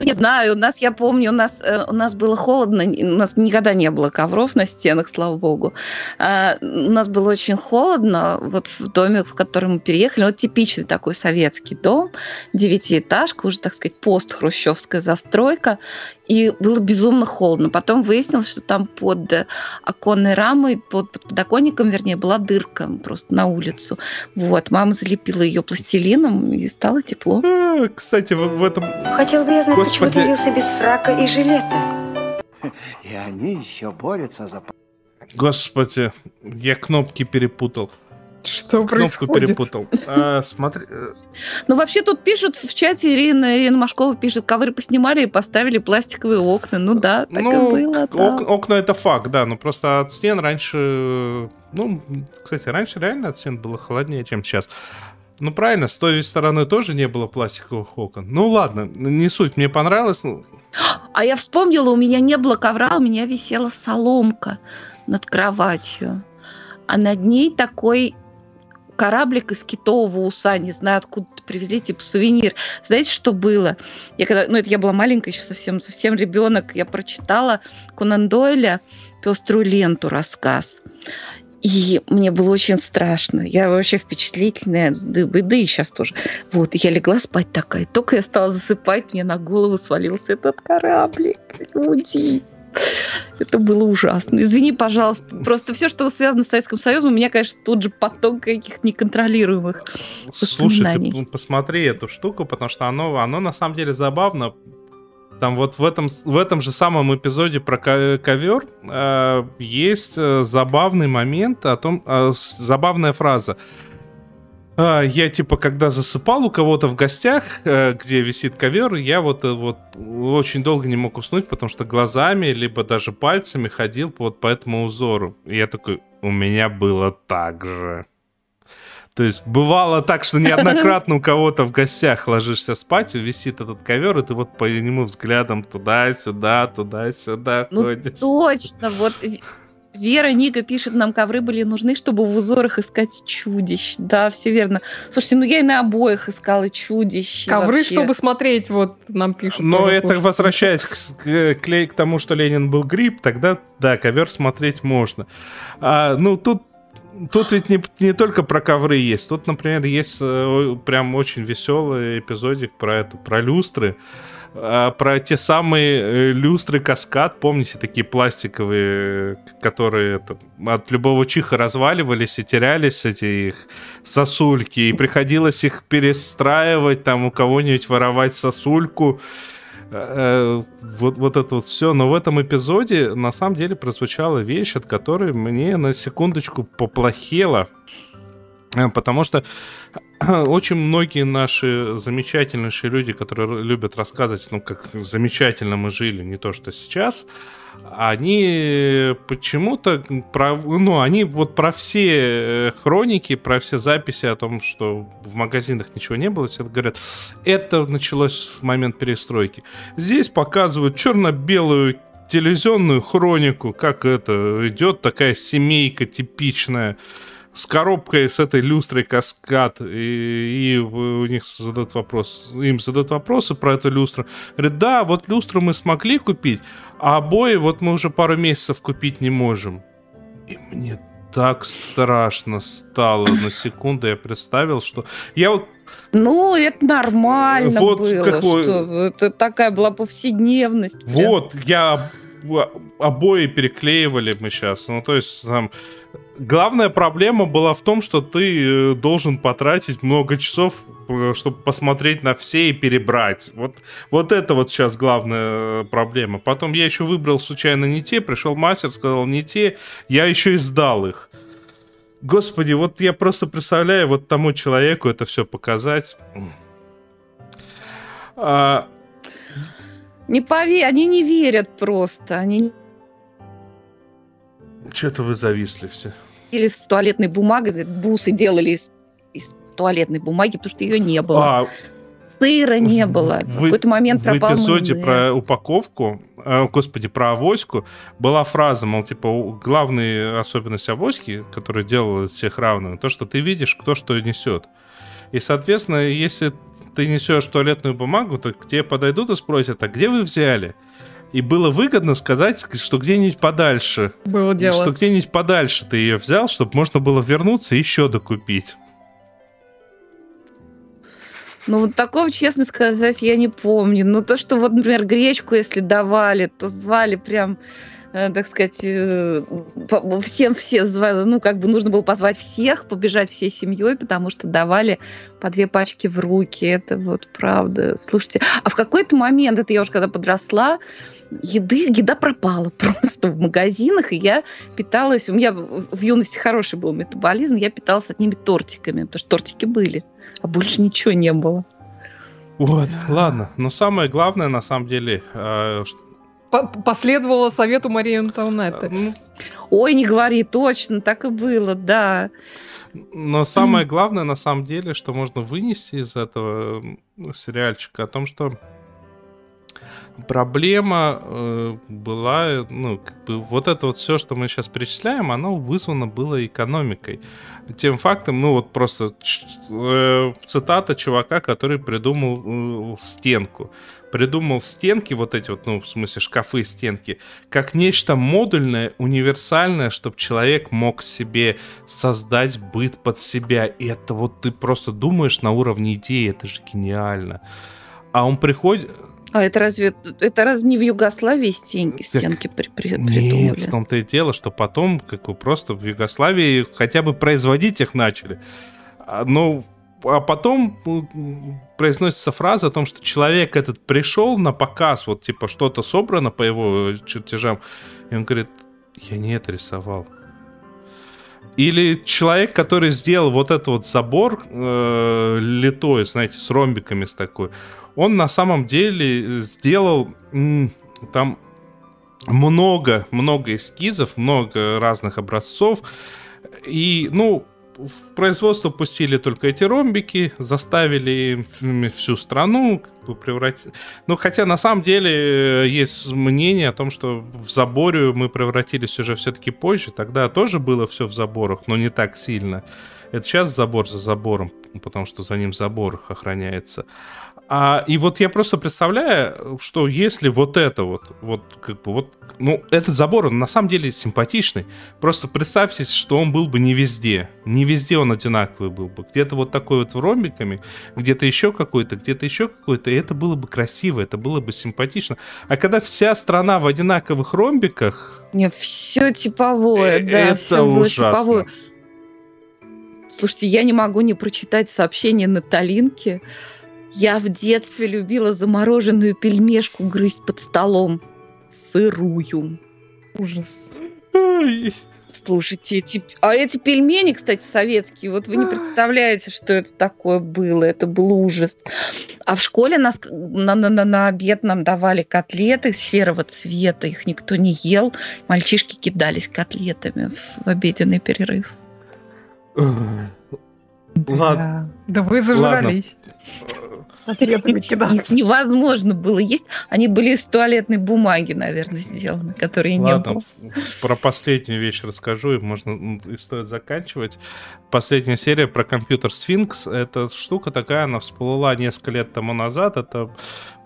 Не знаю, у нас, я помню, у нас, у нас было холодно, у нас никогда не было ковров на стенах, слава богу. А, у нас было очень холодно, вот в доме, в который мы переехали, вот типичный такой советский дом, девятиэтажка, уже, так сказать, постхрущевская застройка, и было безумно холодно. Потом выяснилось, что там под оконной рамой, под, под подоконником, вернее, была дырка просто на улицу. Вот, мама залепила ее пластилином, и стало тепло. А, кстати, в этом... Хотел бы я знать, почему ты явился без фрака и жилета. И они еще борются за... Господи, я кнопки перепутал. Что кнопку происходит? Перепутал. А, смотри. Ну, вообще, тут пишут в чате, Ирина, Ирина Машкова пишет, ковры поснимали и поставили пластиковые окна. Ну да, так ну, и было. Да. Ок- окна это факт, да, но просто от стен раньше... Ну, кстати, раньше реально от стен было холоднее, чем сейчас. Ну, правильно, с той стороны тоже не было пластиковых окон. Ну, ладно, не суть, мне понравилось. А я вспомнила, у меня не было ковра, у меня висела соломка над кроватью. А над ней такой кораблик из китового уса, не знаю, откуда-то привезли, типа сувенир. Знаете, что было? Я когда, ну, это я была маленькая еще совсем, совсем ребенок, я прочитала Конан Дойля «Пеструю ленту» рассказ. И мне было очень страшно. Я вообще впечатлительная, да, да и сейчас тоже. Вот, я легла спать такая. Только я стала засыпать, мне на голову свалился этот кораблик. Люди. Это было ужасно. Извини, пожалуйста. Просто все, что связано с Советским Союзом, у меня, конечно, тут же поток каких-то неконтролируемых воспоминаний. Слушай, ты посмотри эту штуку, потому что оно, оно на самом деле забавно. Там вот в этом, в этом же самом эпизоде про ковер э, есть забавный момент, о том, э, забавная фраза. Э, я типа, когда засыпал у кого-то в гостях, э, где висит ковер, я вот, вот очень долго не мог уснуть, потому что глазами, либо даже пальцами ходил вот по этому узору. И я такой, у меня было так же. То есть бывало так, что неоднократно у кого-то в гостях ложишься спать, висит этот ковер, и ты вот по нему взглядом туда-сюда, туда-сюда ну, ходишь. Точно, вот Вера Нига пишет, нам ковры были нужны, чтобы в узорах искать чудищ. Да, все верно. Слушайте, ну я и на обоих искала чудищ. Ковры, вообще. Чтобы смотреть, вот нам пишут. Но это, слушать. Возвращаясь к, к, к тому, что Ленин был гриб, тогда, да, ковер смотреть можно. А, ну, тут Тут ведь не, не только про ковры есть. Тут, например, есть э, прям очень веселый эпизодик про это, про люстры, э, про те самые люстры каскад, помните, такие пластиковые, которые это, от любого чиха разваливались и терялись эти их сосульки, и приходилось их перестраивать, там у кого-нибудь воровать сосульку. Вот, вот это вот все. Но в этом эпизоде на самом деле прозвучала вещь, от которой мне на секундочку поплохело. Потому что очень многие наши замечательнейшие люди, которые любят рассказывать, ну, как замечательно мы жили, не то что сейчас, они почему-то про, ну, они вот про все хроники, про все записи о том, что в магазинах ничего не было, все говорят, это началось в момент перестройки. Здесь показывают черно-белую телевизионную хронику, как это идет такая семейка типичная, с коробкой, с этой люстрой каскад, и, и у них задают вопрос, им задают вопросы про эту люстру. Говорят, да, вот люстру мы смогли купить, а обои вот мы уже пару месяцев купить не можем. И мне так страшно стало. На секунду я представил, что... Я вот... Ну, это нормально вот было, какой... что это такая была повседневность. Вот, прям. Я... Обои переклеивали мы сейчас. Ну, то есть, там... Главная проблема была в том, что ты должен потратить много часов, чтобы посмотреть на все и перебрать. Вот, вот это вот сейчас главная проблема. Потом я еще выбрал случайно не те, пришел мастер, сказал не те, я еще и сдал их. Господи, вот я просто представляю вот тому человеку это все показать. А... Не поверь, они не верят просто, они... Что-то вы зависли все. Или с туалетной бумагой, бусы делали из, из туалетной бумаги, потому что ее не было. А, Сыра не в, было. В какой-то момент в пропал майонез. В эпизоде про упаковку, э, господи, про авоську, была фраза, мол, типа, главная особенность авоськи, которая делала всех равными, то, что ты видишь, кто что несет. И, соответственно, если ты несешь туалетную бумагу, то к тебе подойдут и спросят, а где вы взяли? И было выгодно сказать, что где-нибудь подальше. Было дело. Что где-нибудь подальше ты ее взял, чтобы можно было вернуться и еще докупить. Ну, вот такого, честно сказать, я не помню. Но то, что, вот, например, гречку, если давали, то звали прям, э, так сказать, э, всем все звали. Ну, как бы нужно было позвать всех, побежать всей семьей, потому что давали по две пачки в руки. Это вот правда. Слушайте, а в какой-то момент, это я уже когда подросла, Еды, еда пропала просто в магазинах, и я питалась... У меня в юности хороший был метаболизм, я питалась одними тортиками, потому что тортики были, а больше ничего не было. Вот, ладно. Но самое главное, на самом деле... Э, последовало совету Марии Антуанетты. Ой, не говори, точно, так и было, да. Но самое главное, на самом деле, что можно вынести из этого сериальчика, о том, что проблема э, была, ну, как бы вот это вот все, что мы сейчас перечисляем, оно вызвано было экономикой. Тем фактом, ну, вот просто э, цитата чувака, который придумал э, стенку. Придумал стенки, вот эти вот, ну, в смысле, шкафы, стенки, как нечто модульное, универсальное, чтобы человек мог себе создать быт под себя. И это вот ты просто думаешь на уровне идеи, это же гениально. А он приходит... А это разве, это разве не в Югославии стенки, стенки при, при, придумали? Нет, в том-то и дело, что потом как бы просто в Югославии хотя бы производить их начали. Но, а потом произносится фраза о том, что человек этот пришел на показ, вот типа что-то собрано по его чертежам, и он говорит, я не это рисовал. Или человек, который сделал вот этот вот забор э, литой, знаете, с ромбиками с такой, он на самом деле сделал м, там много-много эскизов, много разных образцов. И, ну, в производство пустили только эти ромбики, заставили всю страну превратить... Ну, хотя на самом деле есть мнение о том, что в Заборию мы превратились уже все-таки позже. Тогда тоже было все в заборах, но не так сильно. Это сейчас забор за забором, потому что за ним забор охраняется. А, и вот я просто представляю, что если вот это вот, вот как бы вот, ну, этот забор, он на самом деле симпатичный. Просто представьте, что он был бы не везде. Не везде он одинаковый был бы. Где-то вот такой вот в ромбиками, где-то еще какой-то, где-то еще какой-то. И это было бы красиво, это было бы симпатично. А когда вся страна в одинаковых ромбиках... Нет, все типовое, э- да. Это все ужасно. Типовое. Слушайте, я не могу не прочитать сообщение Наталинки. Я в детстве любила замороженную пельмешку грызть под столом. Сырую. Ужас. Ой. Слушайте, эти... а эти пельмени, кстати, советские, вот вы не представляете, что это такое было. Это был ужас. А в школе нас... на, на, на, на обед нам давали котлеты серого цвета. Их никто не ел. Мальчишки кидались котлетами в обеденный перерыв. Ладно. Да вы зажрались. Их невозможно было есть. Они были из туалетной бумаги, наверное, сделаны, которые не было. Ладно, про последнюю вещь расскажу, и можно и стоит заканчивать. Последняя серия про компьютер «Сфинкс». Эта штука такая, она всплыла несколько лет тому назад. Это,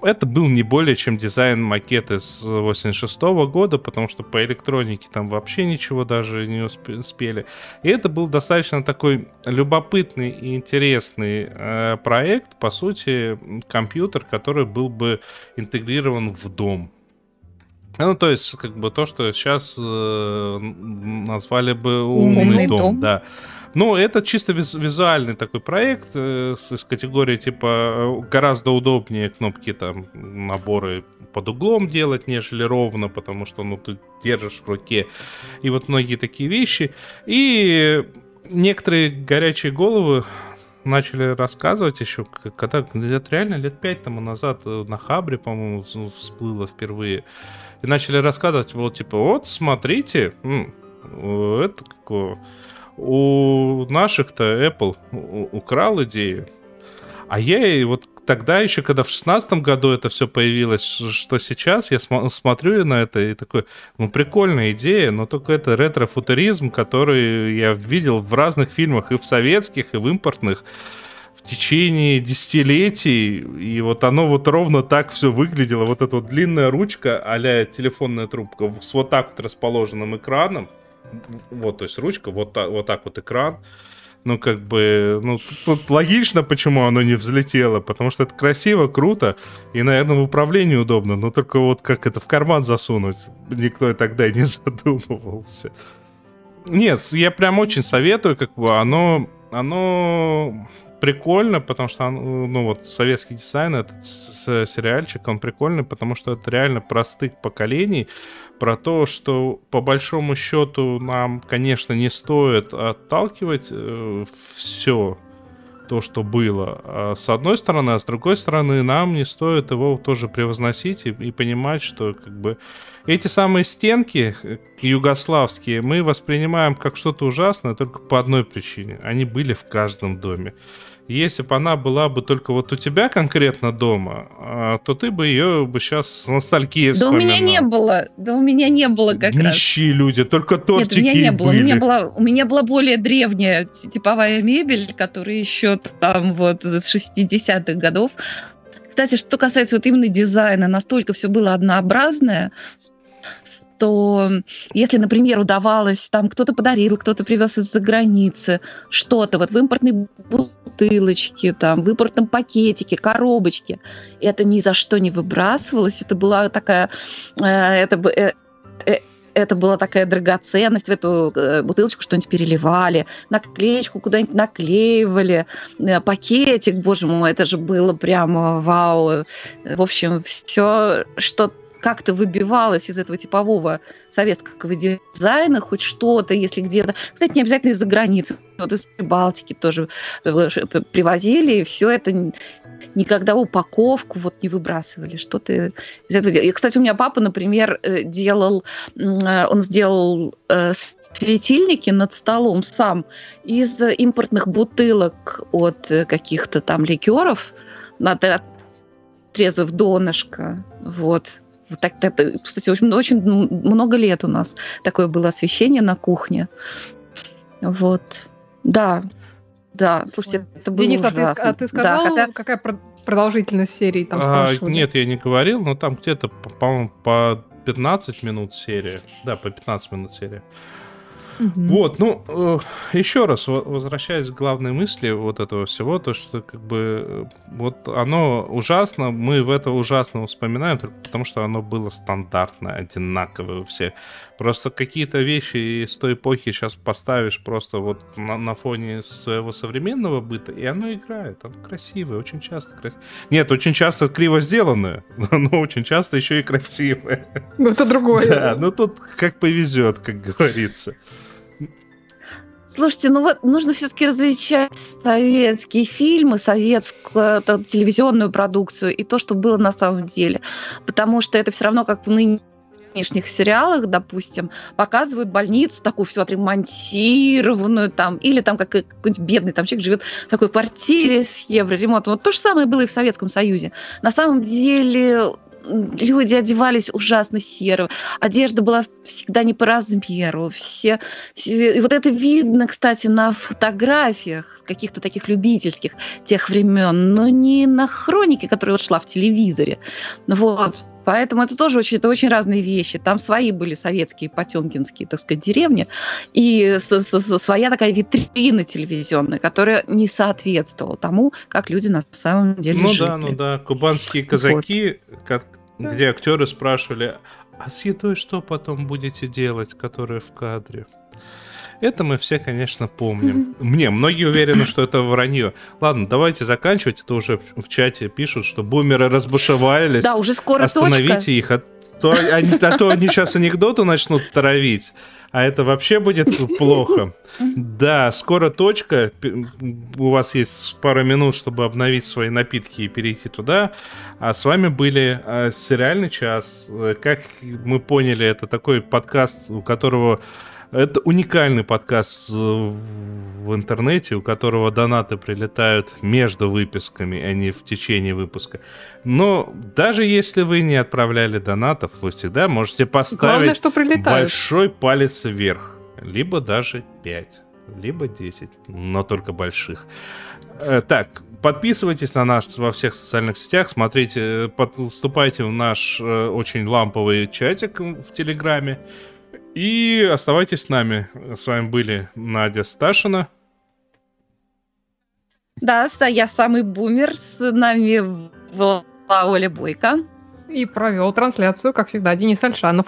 это был не более чем дизайн макеты с восемьдесят шестого года, потому что по электронике там вообще ничего даже не успели. И это был достаточно такой любопытный и интересный э, проект, по сути, компьютер, который был бы интегрирован в дом. Ну, то есть, как бы то, что сейчас э, назвали бы умный, умный дом, дом. Да. Ну, это чисто виз- визуальный такой проект э, с, из категории, типа, гораздо удобнее кнопки, там, наборы под углом делать, нежели ровно, потому что, ну, ты держишь в руке. И вот многие такие вещи. И некоторые горячие головы начали рассказывать еще, когда это реально лет пять тому назад на Хабре, по-моему, всплыло впервые. И начали рассказывать, вот, типа, вот, смотрите, это какое... у наших-то Apple украл идею. А я и вот тогда еще, когда в шестнадцатом году это все появилось, что сейчас, я см- смотрю на это и такой, ну, прикольная идея, но только это ретро-футуризм, который я видел в разных фильмах, и в советских, и в импортных, в течение десятилетий, и вот оно вот ровно так все выглядело, вот эта вот длинная ручка а-ля телефонная трубка с вот так вот расположенным экраном, вот, то есть ручка, вот, та- вот так вот экран. Ну, как бы, ну, тут логично, почему оно не взлетело, потому что это красиво, круто, и, наверное, в управлении удобно, но только вот как это в карман засунуть, никто и тогда не задумывался. Нет, я прям очень советую, как бы, оно, оно прикольно, потому что, оно, ну, вот, советский дизайн, этот сериальчик, он прикольный, потому что это реально простых поколений, про то, что по большому счету нам, конечно, не стоит отталкивать э, все то, что было, а с одной стороны, а с другой стороны, нам не стоит его тоже превозносить и, и понимать, что как бы эти самые стенки югославские мы воспринимаем как что-то ужасное только по одной причине. Они были в каждом доме. Если бы она была бы только вот у тебя конкретно дома, то ты бы ее бы сейчас с ностальгией вспоминал. Да у меня не было. Да у меня не было как Нищие раз. Нищие люди, только тортики. Нет, у меня не было. У меня была, у меня была более древняя типовая мебель, которая еще там вот с шестидесятых годов. Кстати, что касается вот именно дизайна, настолько все было однообразное, что если, например, удавалось, там кто-то подарил, кто-то привез из-за границы что-то, вот в импортной бутылочке, там, в импортном пакетике, коробочке, это ни за что не выбрасывалось, это была такая, э, это, э, э, это была такая драгоценность, в эту э, бутылочку что-нибудь переливали, наклеечку куда-нибудь наклеивали, э, пакетик, боже мой, это же было прямо вау, в общем, все, что как-то выбивалось из этого типового советского дизайна, хоть что-то, если где-то... Кстати, не обязательно из-за границы. Вот из Прибалтики тоже привозили, и все это никогда упаковку вот не выбрасывали. Что ты из этого делал? И, кстати, у меня папа, например, делал, он сделал светильники над столом сам из импортных бутылок от каких-то там ликеров, отрезав донышко, вот. Так, так, кстати, очень, очень много лет у нас такое было освещение на кухне. Вот. Да, да. Слушайте, это было Денис, ужасно. Денис, а, а ты сказал, да, хотя... какая продолжительность серии там спрашивали? А, нет, я не говорил, но там где-то, по-моему, по пятнадцать минут серия. Да, по пятнадцать минут серия. Угу. Вот, ну, еще раз, возвращаясь к главной мысли вот этого всего, то, что как бы вот оно ужасно, мы в это ужасно вспоминаем только потому, что оно было стандартно, одинаковое у всех. Просто какие-то вещи из той эпохи сейчас поставишь просто вот на, на фоне своего современного быта, и оно играет, оно красивое, очень часто красивое. Нет, очень часто криво сделанное, но очень часто еще и красивое. Ну, это другое. Да, ну тут как повезет, как говорится. Слушайте, ну вот нужно все-таки различать советские фильмы, советскую там, телевизионную продукцию и то, что было на самом деле. Потому что это все равно как в нынешних сериалах, допустим, показывают больницу такую всю отремонтированную там, или там как какой-нибудь бедный там человек живет в такой квартире с евроремонтом. Вот то же самое было и в Советском Союзе. На самом деле... Люди одевались ужасно серо, одежда была всегда не по размеру. Все, все, и вот это видно, кстати, на фотографиях каких-то таких любительских тех времен, но не на хронике, которая вот шла в телевизоре. Вот. Поэтому это тоже очень, это очень разные вещи. Там свои были советские потемкинские, так сказать, деревни, и со, со, со, своя такая витрина телевизионная, которая не соответствовала тому, как люди на самом деле ну жили. Ну да, ну да. Кубанские казаки, вот. Где актеры спрашивали, а с едой что потом будете делать, которая в кадре? Это мы все, конечно, помним. Мне, многие уверены, что это вранье. Ладно, давайте заканчивать. Это уже в чате пишут, что бумеры разбушевались. Да, уже скоро остановите точка. Их, а то, они, а то они сейчас анекдоты начнут травить. А это вообще будет плохо. Да, скоро точка. У вас есть пару минут, чтобы обновить свои напитки и перейти туда. А с вами были «Сериальный час». Как мы поняли, это такой подкаст, у которого... Это уникальный подкаст в интернете, у которого донаты прилетают между выпусками, а не в течение выпуска. Но даже если вы не отправляли донатов, вы всегда можете поставить Главное, большой палец вверх. Либо даже пять, либо десять, но только больших. Так, подписывайтесь на нас во всех социальных сетях, смотрите, вступайте в наш очень ламповый чатик в Телеграме. И оставайтесь с нами. С вами были Надя Сташина. Да, я самый бумер. С нами была Оля Бойко. И провел трансляцию, как всегда, Денис Альшанов.